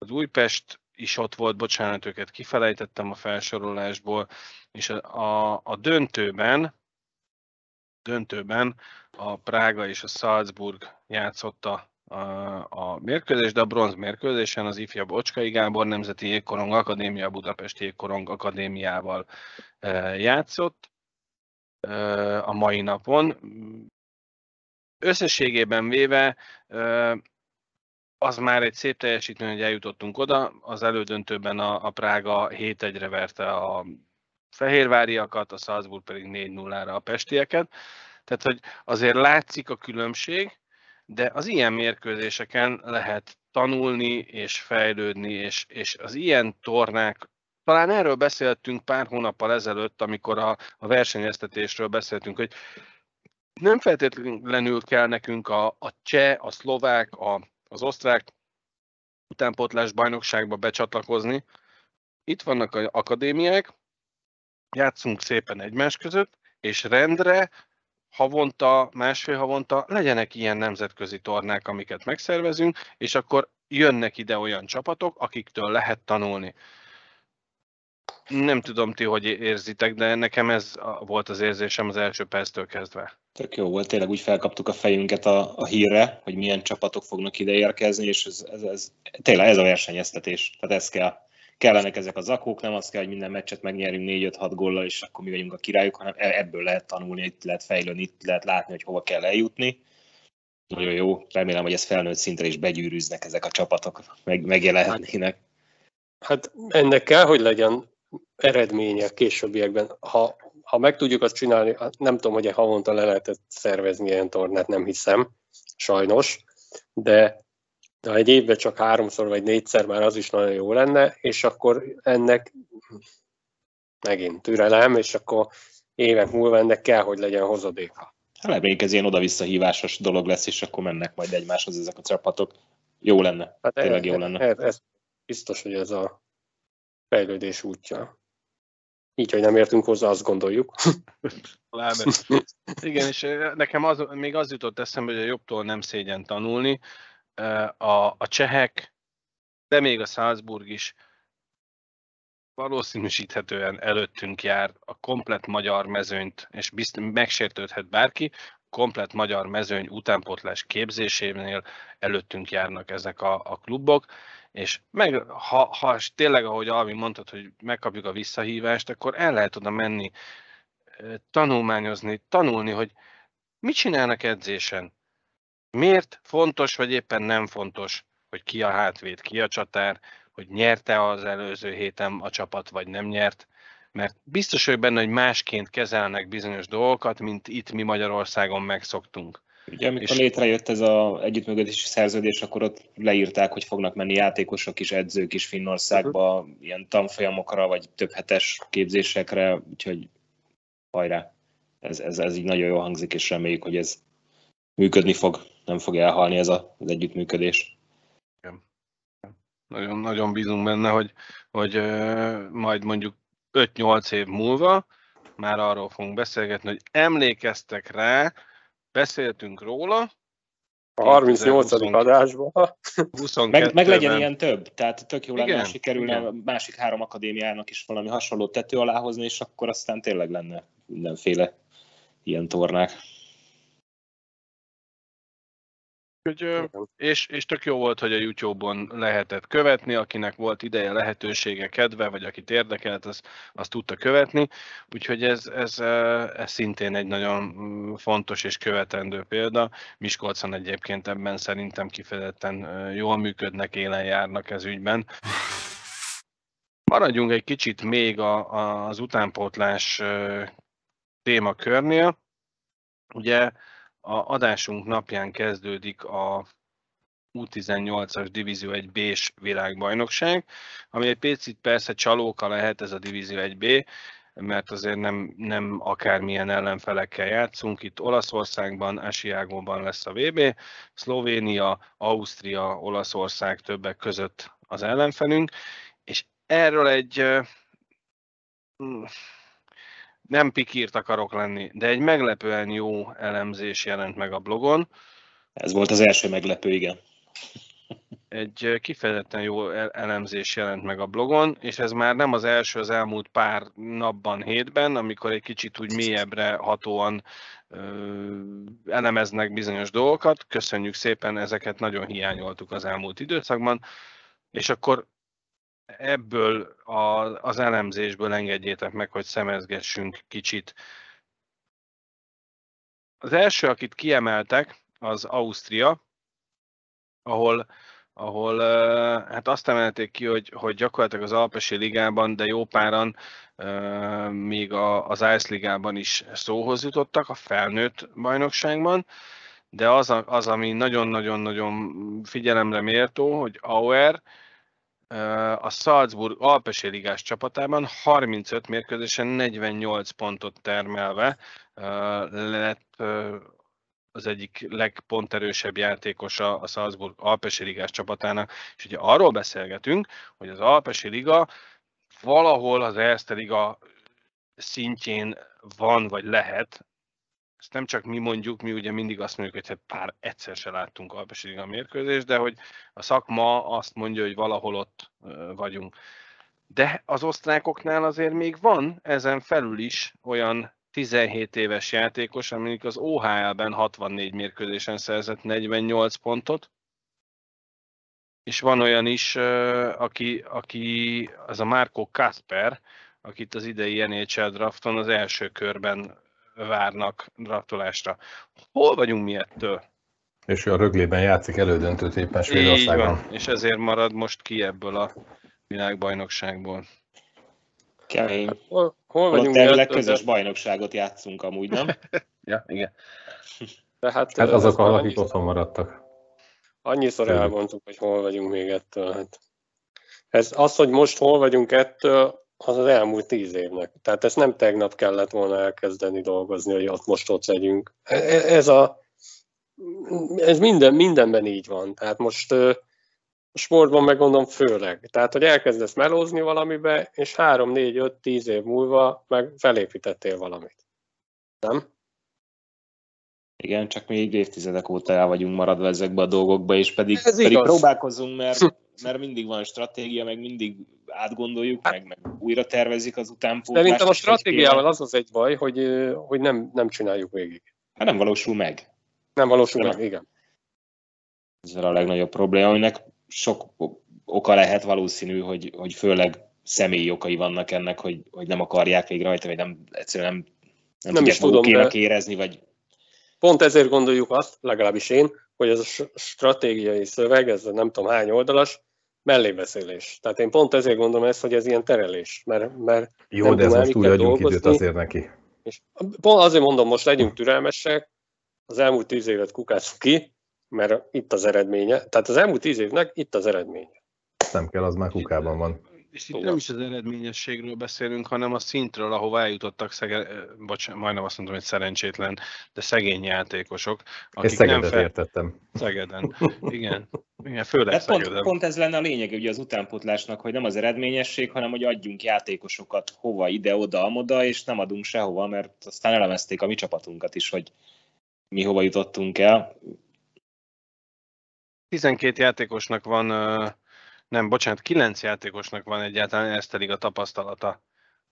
az Újpest is ott volt, bocsánat, őket kifelejtettem a felsorolásból, és a, a, a döntőben, döntőben a Prága és a Salzburg játszotta a, a mérkőzés, de a bronz mérkőzésen az ifjabb Bocskai Gábor Nemzeti Jégkorong Akadémia Budapesti Jégkorong Akadémiával játszott a mai napon. Összességében véve az már egy szép teljesítmény, hogy eljutottunk oda. Az elődöntőben a, a Prága hét egyre verte a fehérváriakat, a Salzburg pedig négy nullára a pestieket. Tehát, hogy azért látszik a különbség, de az ilyen mérkőzéseken lehet tanulni és fejlődni, és, és az ilyen tornák, talán erről beszéltünk pár hónappal ezelőtt, amikor a, a versenyeztetésről beszéltünk, hogy nem feltétlenül kell nekünk a, a cseh, a szlovák, a az osztrák utánpótlás bajnokságba becsatlakozni. Itt vannak az akadémiák, játszunk szépen egymás között, és rendre, havonta, másfél havonta legyenek ilyen nemzetközi tornák, amiket megszervezünk, és akkor jönnek ide olyan csapatok, akiktől lehet tanulni. Nem tudom ti, hogy érzitek, de nekem ez volt az érzésem az első perctől kezdve. Tök jó volt, tényleg úgy felkaptuk a fejünket a, a hírre, hogy milyen csapatok fognak ide érkezni, és ez, ez, ez, tényleg ez a versenyeztetés. Tehát ez kell. Kellenek ezek a zakók, nem az kell, hogy minden meccset megnyerjünk négy öt hat góllal, és akkor mi vagyunk a királyok, hanem ebből lehet tanulni, itt lehet fejlődni, itt lehet látni, hogy hova kell eljutni. Nagyon jó, remélem, hogy ez felnőtt szintre is begyűrűznek ezek a csapatok, meg, megjelennének. Hát ennek kell, hogy legyen eredménye későbbiekben. Ha, ha meg tudjuk azt csinálni, nem tudom, hogy havonta le lehetett szervezni ilyen tornát, nem hiszem, sajnos, de, de egy évben csak háromszor vagy négyszer már az is nagyon jó lenne, és akkor ennek megint türelem, és akkor évek múlva ennek kell, hogy legyen hozadéka. Reméljük, ez ilyen oda-vissza hívásos dolog lesz, és akkor mennek majd egymáshoz ezek a csapatok. Jó lenne, hát tényleg e, jó lenne. E, ez biztos, hogy ez a fejlődés útja. Így, hogy nem értünk hozzá, azt gondoljuk. Igen, és nekem az, még az jutott eszembe, hogy a jobbtól nem szégyen tanulni. A, a csehek, de még a Salzburg is valószínűsíthetően előttünk jár a komplett magyar mezőnyt, és bizt, megsértődhet bárki, komplett magyar mezőny utánpótlás képzésénél előttünk járnak ezek a, a klubok, és meg, ha, ha tényleg, ahogy Alvi mondtad, hogy megkapjuk a visszahívást, akkor el lehet oda menni, tanulmányozni, tanulni, hogy mit csinálnak edzésen, miért fontos, vagy éppen nem fontos, hogy ki a hátvéd, ki a csatár, hogy nyerte az előző héten a csapat, vagy nem nyert, mert biztos vagyok benne, hogy másként kezelnek bizonyos dolgokat, mint itt mi Magyarországon megszoktunk. Ugye, amikor és... létrejött ez az együttműködési szerződés, akkor ott leírták, hogy fognak menni játékosok is, edzők is Finnországba, uh-huh. ilyen tanfolyamokra, vagy több hetes képzésekre, úgyhogy hajrá, ez, ez, ez így nagyon jól hangzik, és reméljük, hogy ez működni fog, nem fog elhalni ez a, az együttműködés. Nagyon-nagyon bízunk benne, hogy, hogy euh, majd mondjuk öt nyolc év múlva már arról fogunk beszélgetni, hogy emlékeztek rá, beszéltünk róla. A harmincnyolcadik adásban. Meg, meg legyen ilyen több, tehát tök jó lenne, sikerülne a másik három akadémiának is valami hasonló tető alá hozni, és akkor aztán tényleg lenne mindenféle ilyen tornák. Úgy, és, és tök jó volt, hogy a YouTube-on lehetett követni, akinek volt ideje, lehetősége, kedve, vagy akit érdekelt, az, azt tudta követni. Úgyhogy ez, ez, ez szintén egy nagyon fontos és követendő példa. Miskolcon egyébként ebben szerintem kifejezetten jól működnek, élen járnak ez ügyben. Maradjunk egy kicsit még a, a, az utánpótlás témakörnél. Ugye a adásunk napján kezdődik a U tizennyolcas Divízió egy B-s világbajnokság, ami egy picit persze csalóka lehet ez a Divízió egy B, mert azért nem, nem akármilyen ellenfelekkel játszunk. Itt Olaszországban, Asiagóban lesz a vé bé, Szlovénia, Ausztria, Olaszország többek között az ellenfelünk, és erről egy... Nem pikírt akarok lenni, de egy meglepően jó elemzés jelent meg a blogon. Ez volt az első meglepő, igen. Egy kifejezetten jó elemzés jelent meg a blogon, és ez már nem az első az elmúlt pár napban, hétben, amikor egy kicsit úgy mélyebbre hatóan ö, elemeznek bizonyos dolgokat. Köszönjük szépen, ezeket nagyon hiányoltuk az elmúlt időszakban, és akkor ebből a, az elemzésből engedjétek meg, hogy szemezgessünk kicsit. Az első, akit kiemeltek, az Ausztria, ahol, ahol hát azt emelték ki, hogy, hogy gyakorlatilag az Alpesi Ligában, de jó páran még az Ice Ligában is szóhoz jutottak, a felnőtt bajnokságban, de az, az ami nagyon-nagyon-nagyon figyelemre mértó, hogy Auer a Salzburg Alpesi Ligás csapatában harmincöt mérkőzésen negyvennyolc pontot termelve lett az egyik legponterősebb játékosa a Salzburg Alpesi Ligás csapatának. És ugye arról beszélgetünk, hogy az Alpesi Liga valahol az Erste Liga szintjén van, vagy lehet. Ezt nem csak mi mondjuk, mi ugye mindig azt mondjuk, hogy pár egyszer se láttunk Alpesi Liga mérkőzést, de hogy a szakma azt mondja, hogy valahol ott vagyunk. De az osztrákoknál azért még van ezen felül is olyan tizenhét éves játékos, aminek az o há el-ben hatvannégy mérkőzésen szerzett negyvennyolc pontot, és van olyan is, aki, aki az a Marco Kasper, akit az idei en há el drafton az első körben várnak draftolásra. Hol vagyunk mi ettől? És ő a röglében játszik elődöntőt éppen Svédországban. És ezért marad most ki ebből a világbajnokságból. Kemény. Hol, hol vagyunk mi ettől? Közös bajnokságot játszunk amúgy, nem? Ja, igen. Tehát, hát azok, akik otthon maradtak. Annyiszor elmondtuk, hogy hol vagyunk még ettől. Hát ez az, hogy most hol vagyunk ettől, az az elmúlt tíz évnek. Tehát ezt nem tegnap kellett volna elkezdeni dolgozni, hogy ott most ott legyünk. Ez, a, ez minden, mindenben így van. Tehát most a sportban megmondom főleg. Tehát, hogy elkezdesz melózni valamibe, és három, négy, öt, tíz év múlva meg felépítettél valamit. Nem? Igen, csak mi így évtizedek óta el vagyunk maradva ezekbe a dolgokba, és pedig, pedig próbálkozunk, mert, mert mindig van stratégia, meg mindig átgondoljuk, hát, meg, meg újra tervezik az utánpótlást. Szerintem a stratégiával az az egy baj, hogy, hogy nem, nem csináljuk végig. Hát nem valósul meg. Nem valósul meg, meg, igen. Ez a legnagyobb probléma, aminek sok oka lehet, valószínű, hogy, hogy főleg személyi okai vannak ennek, hogy, hogy nem akarják végrehajtani, vagy nem, egyszerűen nem, nem, nem tudják magukének érezni, vagy... Pont ezért gondoljuk azt, legalábbis én, hogy ez a stratégiai szöveg, ez nem tudom hány oldalas, mellébeszélés. Tehát én pont ezért gondolom ezt, hogy ez ilyen terelés. Mert, mert jó, de ez most úgy adjunk időt azért neki. És pont azért mondom, most legyünk türelmesek, az elmúlt tíz évet kukázzuk ki, mert itt az eredménye. Tehát az elmúlt tíz évnek itt az eredménye. Nem kell, az már kukában van. És itt Ugyan. nem is az eredményességről beszélünk, hanem a szintről, ahová eljutottak, szege... bocsánat, majdnem azt mondom, hogy szerencsétlen, de szegény játékosok. Akik Szegedet nem fel... értettem. Szegeden. Igen, Igen főleg hát Szegeden. Pont, pont ez lenne a lényeg ugye az utánpótlásnak, hogy nem az eredményesség, hanem hogy adjunk játékosokat hova, ide, oda, amoda, és nem adunk sehova, mert aztán elemezték a mi csapatunkat is, hogy mi hova jutottunk el. tizenkét játékosnak van... Nem, bocsánat, kilenc játékosnak van egyáltalán Erste Liga tapasztalata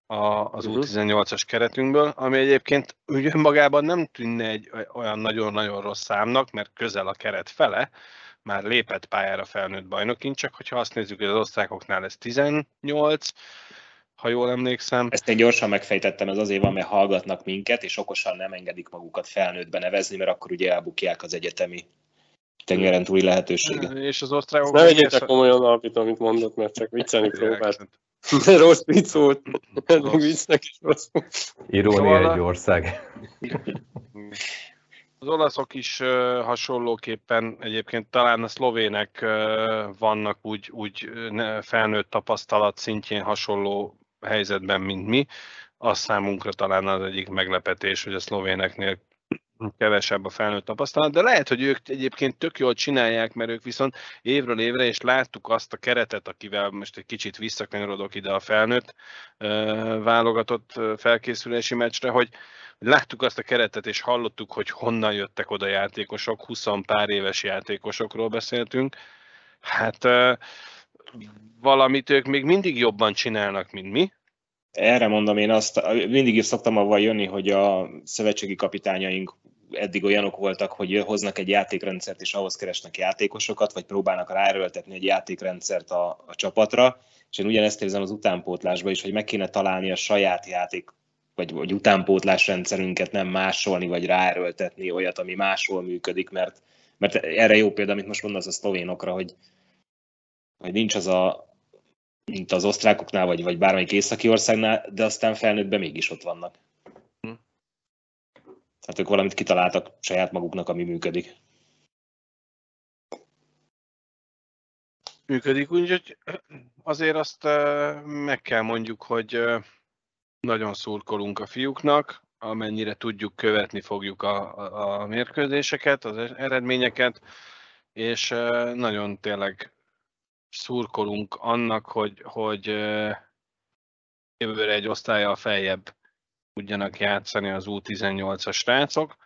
a, az uh-huh. ú tizennyolcas keretünkből, ami egyébként úgy önmagában nem tűnne egy olyan nagyon-nagyon rossz számnak, mert közel a keret fele, már lépett pályára felnőtt bajnokként, csak hogyha azt nézzük, hogy az osztrákoknál ez tizennyolc, ha jól emlékszem. Ezt én gyorsan megfejtettem, ez azért van, mert hallgatnak minket, és okosan nem engedik magukat felnőttbe nevezni, mert akkor ugye elbukják az egyetemi tengeren túli lehetőséget. És az osztrákok... Nem egyébként komolyan alapít, amit mondott, mert csak viccelni próbált. De rossz vicc volt. Viccnek is rossz volt. Irónia egy ország. Az olaszok is hasonlóképpen egyébként talán a szlovének vannak úgy, úgy felnőtt tapasztalat szintjén hasonló helyzetben, mint mi. Az számunkra talán az egyik meglepetés, hogy a szlovéneknél kevesebb a felnőtt tapasztalat, de lehet, hogy ők egyébként tök jól csinálják, mert ők viszont évről évre, és láttuk azt a keretet, akivel most egy kicsit visszakanyarodok ide a felnőtt válogatott felkészülési meccsre, hogy láttuk azt a keretet, és hallottuk, hogy honnan jöttek oda játékosok, húsz pár éves játékosokról beszéltünk. Hát valamit ők még mindig jobban csinálnak, mint mi. Erre mondom én azt, mindig is szoktam avval jönni, hogy a szövetségi kapitányaink eddig olyanok voltak, hogy hoznak egy játékrendszert, és ahhoz keresnek játékosokat, vagy próbálnak ráerőltetni egy játékrendszert a, a csapatra, és én ugyanezt érzem az utánpótlásba is, hogy meg kéne találni a saját játék, vagy, vagy utánpótlás rendszerünket, nem másolni, vagy ráerőltetni olyat, ami máshol működik, mert, mert erre jó példa, amit most mondasz a szlovénokra, hogy, hogy nincs az a... mint az osztrákoknál, vagy, vagy bármelyik északi országnál, de aztán felnőttben mégis ott vannak. Hm. Tehát ők valamit kitaláltak saját maguknak, ami működik. Működik, úgyhogy azért azt meg kell mondjuk, hogy nagyon szurkolunk a fiúknak, amennyire tudjuk, követni fogjuk a, a mérkőzéseket, az eredményeket, és nagyon tényleg szurkolunk annak, hogy, hogy jövőre egy osztályjal feljebb tudjanak játszani az ú tizennyolcas srácok.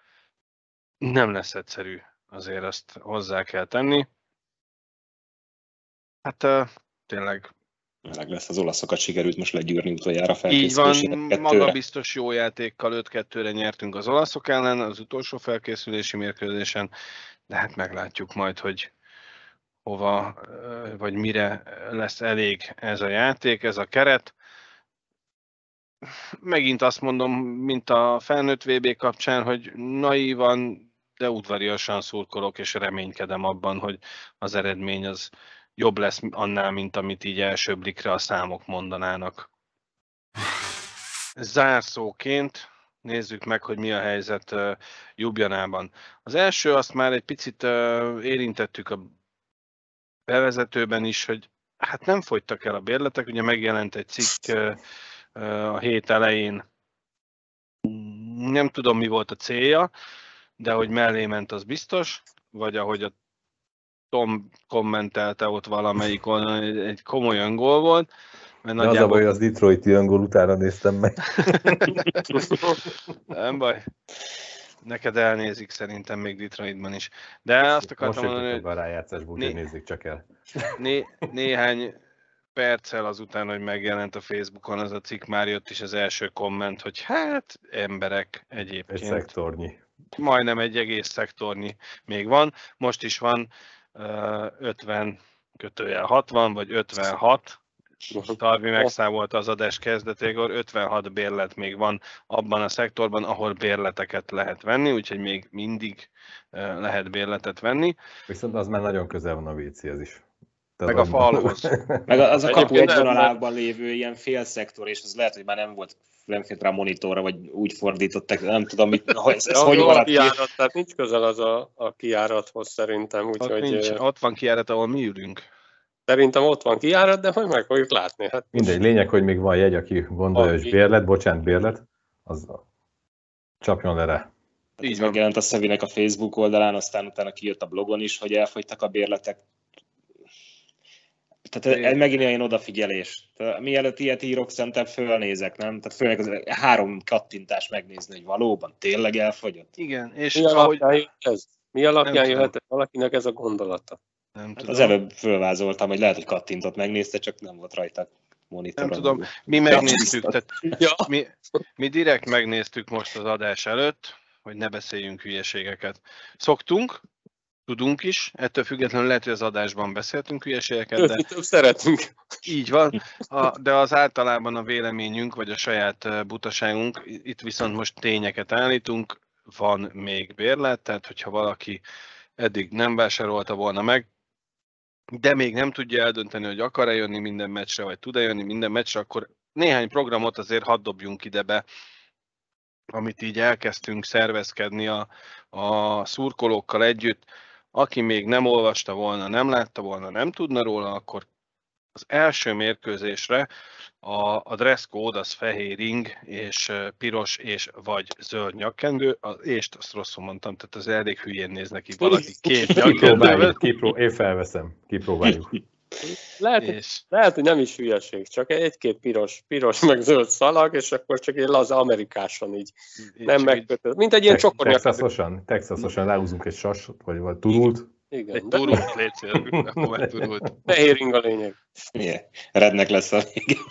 Nem lesz egyszerű, azért ezt hozzá kell tenni. Hát tényleg. Meg lesz, az olaszokat sikerült most legyűrni utoljára felkészülésére. Így van, magabiztos jó játékkal öt kettőre nyertünk az olaszok ellen az utolsó felkészülési mérkőzésen, de hát meglátjuk majd, hogy hova, vagy mire lesz elég ez a játék, ez a keret. Megint azt mondom, mint a felnőtt vé bé kapcsán, hogy naívan, de udvariasan szurkolok, és reménykedem abban, hogy az eredmény az jobb lesz annál, mint amit így első blikre a számok mondanának. Zárszóként nézzük meg, hogy mi a helyzet Ljubljanában. Az első, azt már egy picit érintettük a bevezetőben is, hogy hát nem fogytak el a bérletek, ugye megjelent egy cikk a hét elején, nem tudom, mi volt a célja, de hogy mellé ment, az biztos, vagy ahogy a Tom kommentelte ott valamelyik oldalon, egy komoly öngól volt. Mert de nagyjából... az a baj, az detroiti öngól utána néztem meg. Nem baj. Neked elnézik szerintem még Detroitban is. De azt akartam most mondani, hogy rájátszásból né... nézzük csak el. Né... Néhány perccel azután, hogy megjelent a Facebookon az a cikk, már jött is az első komment, hogy hát emberek egyébként. Egy szektornyi. Majdnem egy egész szektornyi még van. Most is van ötven kötőjel hatvan, vagy ötvenhat. Tarvi megszámolta az adás kezdetékor, ötvenhat bérlet még van abban a szektorban, ahol bérleteket lehet venni, úgyhogy még mindig lehet bérletet venni. Viszont az már nagyon közel van a vécéhez is. Te meg a falhoz. Meg az a kapu egy vonalában lévő ilyen félszektor, és az lehet, hogy már nem volt, nem félt rá monitorra, vagy úgy fordították, nem tudom, mit, ez, ez hogy maradt ki. Tehát nincs közel az a, a kijárathoz szerintem. Úgy, ott, hogy, nincs, ott van kijárat, ahol mi ülünk. Szerintem ott van kijárat, de majd meg fogjuk látni. Hát mindegy, lényeg, hogy még van jegy, aki gondolja, hogy bérlet, bocsánat, bérlet, az csapjon le rá. Így van. Megjelent a Szevinek a Facebook oldalán, aztán utána kijött a blogon is, hogy elfogytak a bérletek. Tehát én... megint ilyen odafigyelés. Mielőtt ilyet írok, szerintem fölnézek, nem? Tehát főleg az három kattintás megnézni, hogy valóban tényleg elfogyott. Igen, és mi alapján jöhet ez? Mi alapján jöhet valakinek ez a gondolata? Nem hát az előbb fölvázoltam, hogy lehet, hogy kattintott, megnézte, csak nem volt rajta monitoron. Nem tudom, mi megnéztük, tehát, ja. mi, mi direkt megnéztük most az adás előtt, hogy ne beszéljünk hülyeségeket. Szoktunk, tudunk is, ettől függetlenül lehet, hogy az adásban beszéltünk hülyeségeket, de szeretünk. Így van, a, de az általában a véleményünk, vagy a saját butaságunk, itt viszont most tényeket állítunk, van még bérlet, tehát hogyha valaki eddig nem vásárolta volna meg, de még nem tudja eldönteni, hogy akar-e jönni minden meccsre, vagy tud-e jönni minden meccsre, akkor néhány programot azért hadd dobjunk ide be, amit így elkezdtünk szervezkedni a, a szurkolókkal együtt. Aki még nem olvasta volna, nem látta volna, nem tudna róla, akkor az első mérkőzésre a, a dress code az fehér ing, és piros, és vagy zöld nyakkendő, és azt rosszul mondtam, tehát az elég hülyén néznek ki valaki két nyakkendővel. Kipró- én felveszem, kipróbáljuk. Lehet, és... lehet, hogy nem is hülyeség, csak egy-két piros, piros, meg zöld szalag, és akkor csak egy laza amerikáson így nem megkötött. Mint egy ilyen Tex- csokornyak. Texasosan, Texasosan ráhúzunk egy sarsot, vagy, vagy turult. Igen, egy turult létszél, akkor meg turult. Fehér ing a lényeg. Igen, rednek lesz a végén.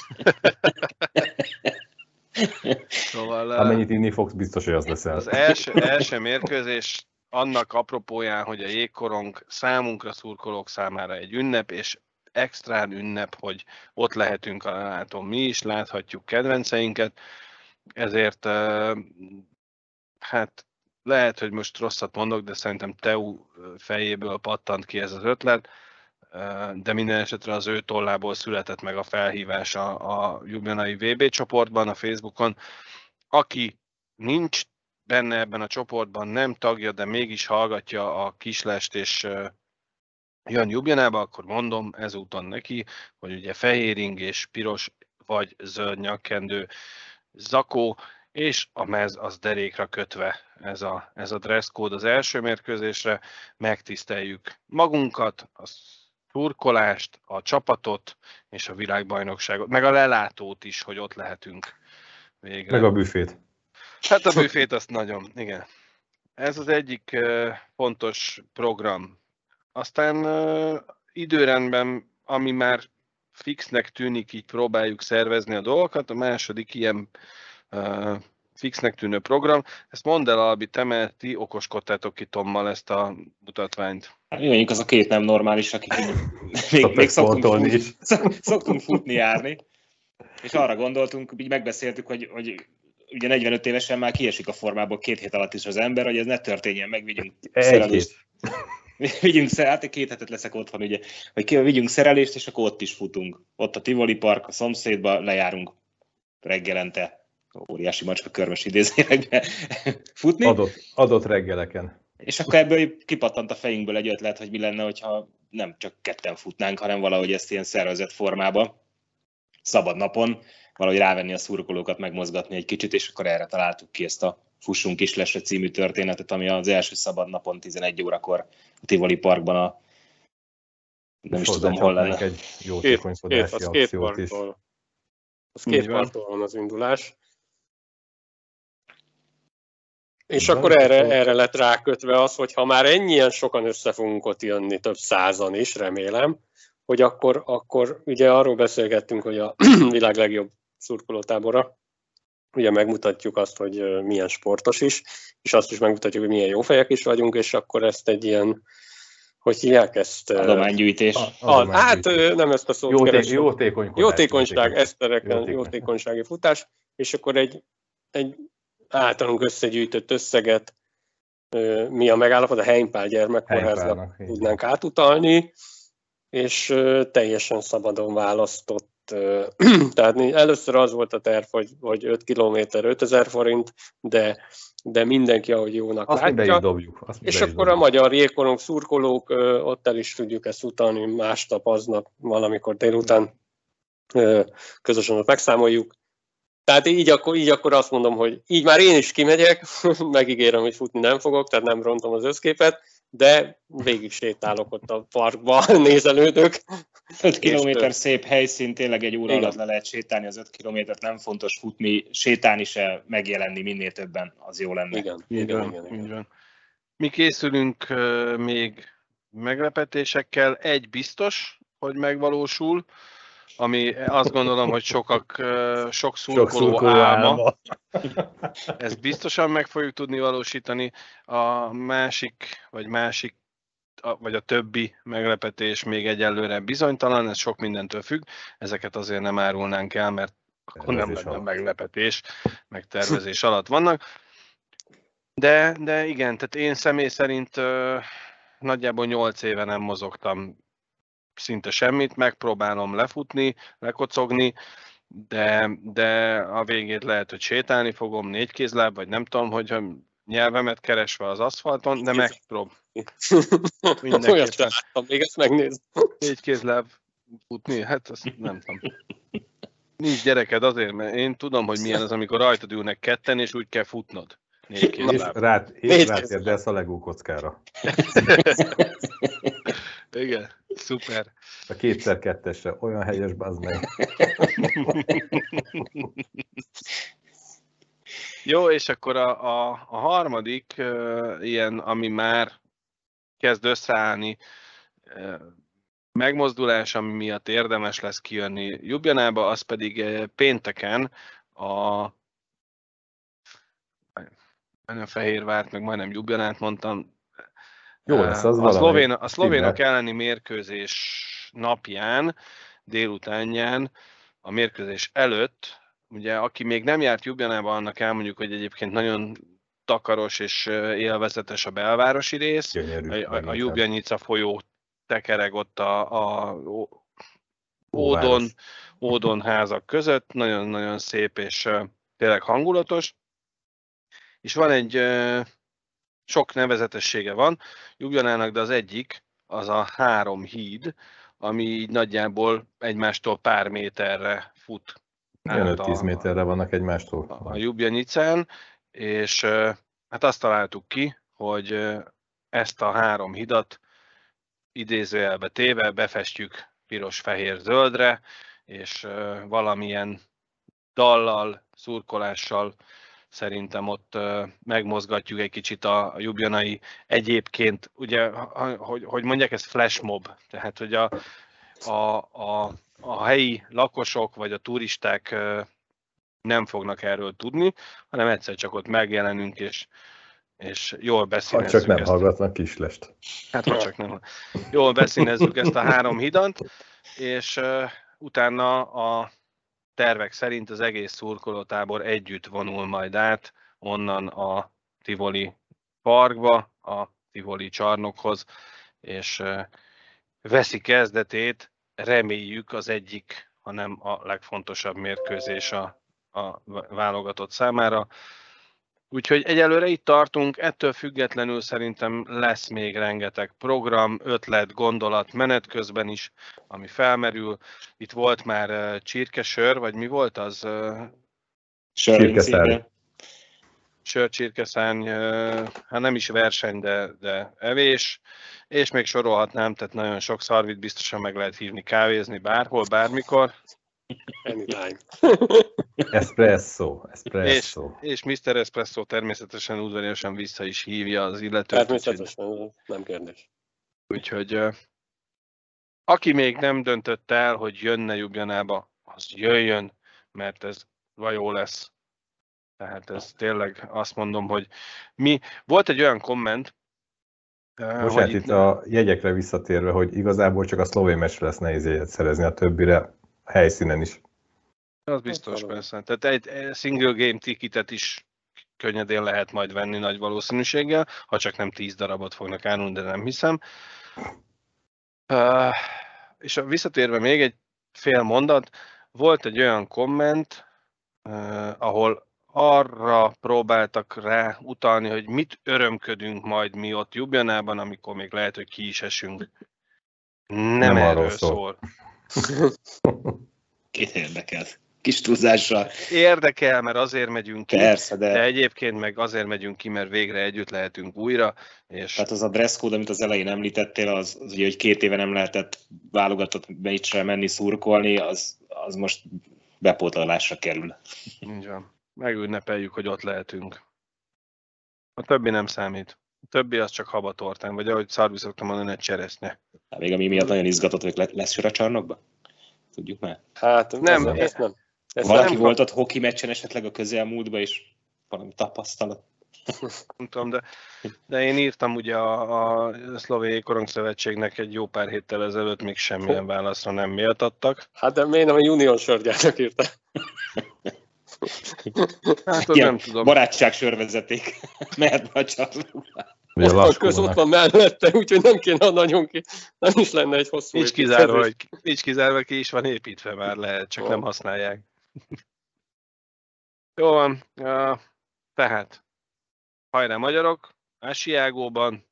Szóval, amennyit inni fogsz, biztos, hogy az leszel. Az első, első mérkőzés annak apropóján, hogy a jégkorong számunkra, szurkolók számára egy ünnep, és extrán ünnep, hogy ott lehetünk a láton mi is, láthatjuk kedvenceinket, ezért hát lehet, hogy most rosszat mondok, de szerintem Teu fejéből pattant ki ez az ötlet, de minden esetre az ő tollából született meg a felhívás a, a ljubljanai vé bé csoportban, a Facebookon. Aki nincs benne ebben a csoportban, nem tagja, de mégis hallgatja a Kislást és jön Ljubljanába, akkor mondom ezúton neki, hogy ugye fehér ing és piros vagy zöld nyakkendő zakó, és a mez az derékra kötve ez a, ez a dresszkód az első mérkőzésre. Megtiszteljük magunkat, a szurkolást, a csapatot és a világbajnokságot, meg a lelátót is, hogy ott lehetünk végre. Meg a büfét. Hát a büfét azt nagyon, igen. Ez az egyik fontos program. Aztán időrendben, ami már fixnek tűnik, így próbáljuk szervezni a dolgokat. A második ilyen fixnek tűnő program. Ezt mondd el, Albi, te, mert ti okoskodtátok itt Tommal ezt a mutatványt. Hát mi mondjuk az a két nem normális, akik még, még szoktunk, futni, szoktunk futni, járni. És arra gondoltunk, így megbeszéltük, hogy, hogy ugye negyvenöt évesen már kiesik a formából két hét alatt is az ember, hogy ez ne történjen meg, vigyünk szerelést. Vigyünk szerelést, hát két hetet leszek otthon, ugye, hogy vigyünk szerelést, és akkor ott is futunk. Ott a Tivoli Park, a szomszédba lejárunk reggelente, óriási macska körmös idézőjelekben futni. Adott, adott reggeleken. És akkor ebből kipattant a fejünkből egy ötlet, hogy mi lenne, hogyha nem csak ketten futnánk, hanem valahogy ezt ilyen szervezett formába, szabad napon, valahogy rávenni a szurkolókat, megmozgatni egy kicsit, és akkor erre találtuk ki ezt a Fussunk Kislesre című történetet, ami az első szabad napon tizenegy órakor a Tivoli Parkban a... nem is tudom, hol lenne. Egy jó cikonykodási akciót is. Az két parttól van az indulás. És de akkor erre, erre lett rákötve az, hogy ha már ennyien sokan össze fogunk ott jönni, több százan is, remélem, hogy akkor, akkor ugye arról beszélgettünk, hogy a világ legjobb szurkolótábora, ugye megmutatjuk azt, hogy milyen sportos is, és azt is megmutatjuk, hogy milyen jó fejek is vagyunk, és akkor ezt egy ilyen, hogy hívják ezt? Adománygyűjtés. A, adománygyűjtés. Hát nem ezt a szót Jóté- keresem. Jótékonykodás. Jótékonyság, esztereken jótékonysági futás, és akkor egy, egy általunk összegyűjtött összeget, mi a megállapodás, a Heimpál gyermekkórháznak tudnánk átutalni, és teljesen szabadon választott. Tehát először az volt a terv, hogy, hogy öt kilométer ötezer forint, de, de mindenki, ahogy jónak azt látja. Dobjuk, azt és akkor dobjuk. A magyar jégkorong szurkolók, ott el is tudjuk ezt utalni, másnap, aznap, valamikor délután közösen ott megszámoljuk. Tehát így akkor, így akkor azt mondom, hogy így már én is kimegyek, megígérem, hogy futni nem fogok, tehát nem rontom az összképet, de végig sétálok ott a parkban, nézelődök. öt kilométer szép helyszín, tényleg egy óra alatt le lehet sétálni, az öt kilométert nem fontos futni, sétálni se, megjelenni minél többen, az jó lenne. Igen, igen, igen, igen, igen. Mi készülünk még meglepetésekkel, egy biztos, hogy megvalósul, ami azt gondolom, hogy sokak, sok szurkoló, sok szurkoló álma. álma. Ezt biztosan meg fogjuk tudni valósítani. A másik, vagy másik, vagy a többi meglepetés még egyelőre bizonytalan, ez sok mindentől függ. Ezeket azért nem árulnánk el, mert akkor nem lenne meglepetés, meg tervezés alatt vannak. De, de igen, tehát én személy szerint ö, nagyjából nyolc éve nem mozogtam szinte semmit, megpróbálom lefutni, lekocogni, de, de a végét lehet, hogy sétálni fogom négy kézláb, vagy nem tudom, hogy nyelvemet keresve az aszfalton, de megpróbálom. Olyat sem láttam, még ezt megnézem. Négy kézláb futni, hát azt nem tudom. Nincs gyereked azért, mert én tudom, hogy milyen az, amikor rajtad ülnek ketten, és úgy kell futnod. Négy kézláb. És rátérdelsz a legó kockára. Igen, szuper. A kétszer kettesre, olyan helyes, bazd meg. Jó, és akkor a, a, a harmadik, uh, ilyen, ami már kezd összeállni, uh, megmozdulás, ami miatt érdemes lesz kijönni Ljubljanába, az pedig uh, pénteken a majdnem Fehérvárt, meg majdnem Ljubljanát mondtam, Jó, lesz, az a, szlovén, a szlovénok elleni mérkőzés napján, délutánján, a mérkőzés előtt, ugye aki még nem járt Ljubljanába, annak elmondjuk, hogy egyébként nagyon takaros és élvezetes a belvárosi rész, Gyönyörű, a, a Ljubljanica folyó tekereg ott a, a ódon, ódon házak között, nagyon-nagyon szép és tényleg hangulatos, és van egy... Sok nevezetessége van Ljubljanának, de az egyik az a három híd, ami így nagyjából egymástól pár méterre fut. öt-tíz méterre vannak egymástól. A Ljubjanicán, és hát azt találtuk ki, hogy ezt a három hidat idézőjelbe téve befestjük piros-fehér-zöldre, és valamilyen dallal, szurkolással szerintem ott megmozgatjuk egy kicsit a ljubljanai egyébként, ugye, hogy, hogy mondják, ez flashmob, tehát hogy a, a, a, a helyi lakosok vagy a turisták nem fognak erről tudni, hanem egyszer csak ott megjelenünk, és, és jól beszínezzük. Ha csak nem ezt. Hallgatnak Kislest. Hát ha csak nem. Jól beszínezzük ezt a három hidat, és utána a tervek szerint az egész szurkolótábor együtt vonul majd át onnan a Tivoli Parkba, a Tivoli csarnokhoz, és veszi kezdetét, reméljük, az egyik, hanem a legfontosabb mérkőzés a, a válogatott számára. Úgyhogy egyelőre itt tartunk, ettől függetlenül szerintem lesz még rengeteg program, ötlet, gondolat, menet közben is, ami felmerül. Itt volt már csirkesör, vagy mi volt az? Sörcsirkeszárny. Sörcsirkeszárny, hát nem is verseny, de, de evés, és még sorolhatnám, tehát nagyon sok szarvit biztosan meg lehet hívni, kávézni bárhol, bármikor. Anytime. Espresso, espresso. És, és miszter Espresso természetesen udvariasan vissza is hívja az illetőt. Természetesen, nem kérdés. Úgyhogy aki még nem döntött el, hogy jönne Ljubljanába, az jöjjön, mert ez jó lesz. Tehát ez tényleg azt mondom, hogy mi... Volt egy olyan komment... Most hát itt nem... a jegyekre visszatérve, hogy igazából csak a szlovén meccsre lesz nehéz jegyet szerezni, a többire helyszínen is. Az biztos, persze. Tehát egy single game ticketet is könnyedén lehet majd venni nagy valószínűséggel, ha csak nem tíz darabot fognak árulni, de nem hiszem. Uh, és visszatérve még egy fél mondat, volt egy olyan komment, uh, ahol arra próbáltak rá utalni, hogy mit örömködünk majd mi ott Ljubljanában, amikor még lehet, hogy ki is esünk. Nem, nem erről szól. szól. Kit érdekel? Kis túlzással. Érdekel, mert azért megyünk ki, Persze, de... de egyébként meg azért megyünk ki, mert végre együtt lehetünk újra. És... Tehát az a dresszkód, amit az elején említettél, az, az ugye, hogy két éve nem lehetett válogatott meccsre menni szurkolni, az, az most bepótolásra kerül. Így van. Megünnepeljük, hogy ott lehetünk. A többi nem számít. A többi az csak habatortán, vagy ahogy szarvi szoktam mondani, egy cseresznye. Még ami miatt nagyon izgatott, hogy lesz sör a csarnokba? Tudjuk már? Hát nem, ez, ez nem. Ez valaki nem volt ott hoki meccsen esetleg a közelmúltban, és valami tapasztalat. Nem tudom, de, de én írtam ugye a, a Szlovéniai Korongszövetségnek egy jó pár héttel ezelőtt, még semmilyen válaszra nem méltattak. Hát de miért nem a junior sörgyárnak írtam? Hát nem tudom. Barátság sörvezeték. Mert a csatlakozás. A köz ott van mellette, úgyhogy nem kéne nagyon ki. Nem is lenne egy hosszú nincs kizárva, hogy, nincs kizárva, ki is van építve már lehet, csak oh. nem használják. Jó van, uh, tehát hajrá magyarok Asiagóban,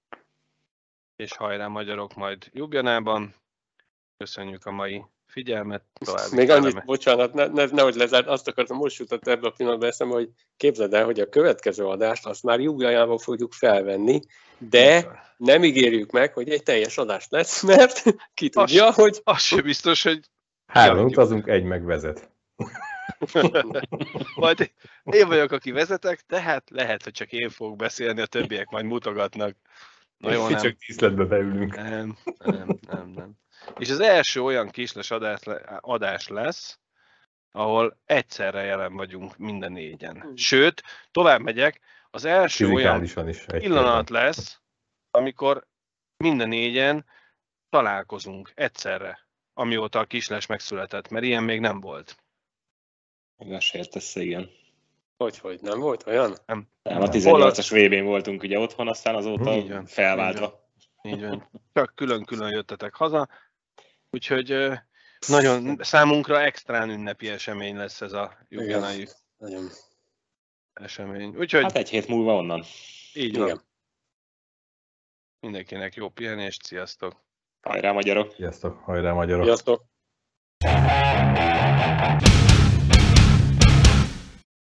és hajrá magyarok majd Ljubljanában. Köszönjük a mai figyelmet. Még annyit, bocsánat, ne, ne, nehogy lezárt, azt akartam, most jutott ebben a pillanatban eszembe, hogy képzeld el, hogy a következő adást azt már Ljubljanában fogjuk felvenni, de nem ígérjük meg, hogy egy teljes adást lesz, mert ki tudja, az, hogy... Az sem biztos, hogy... Három utazunk, egy megvezet. Majd én vagyok, aki vezetek, tehát lehet, hogy csak én fogok beszélni, a többiek majd mutogatnak. Na jó, nem. Csak tiszletbe beülünk. Nem, nem, nem, nem. És az első olyan Kislás adás lesz, ahol egyszerre jelen vagyunk minden négyen. Sőt, tovább megyek, az első olyan pillanat lesz, amikor minden négyen találkozunk egyszerre, amióta a Kislás megszületett, mert ilyen még nem volt. Megássért össze, igen. Hogyhogy, nem volt olyan? Nem. nem a tizennyolcas vé bén voltunk ugye otthon, aztán azóta felváltva. Így van. Csak külön-külön jöttetek haza, úgyhogy nagyon számunkra extrán ünnepi esemény lesz ez a Ljubljana-i esemény. Úgyhogy, hát egy hét múlva onnan. Így igen. Van. Mindenkinek jó pihenést, sziasztok! Hajrá magyarok! Sziasztok, hajrá magyarok! Sziasztok!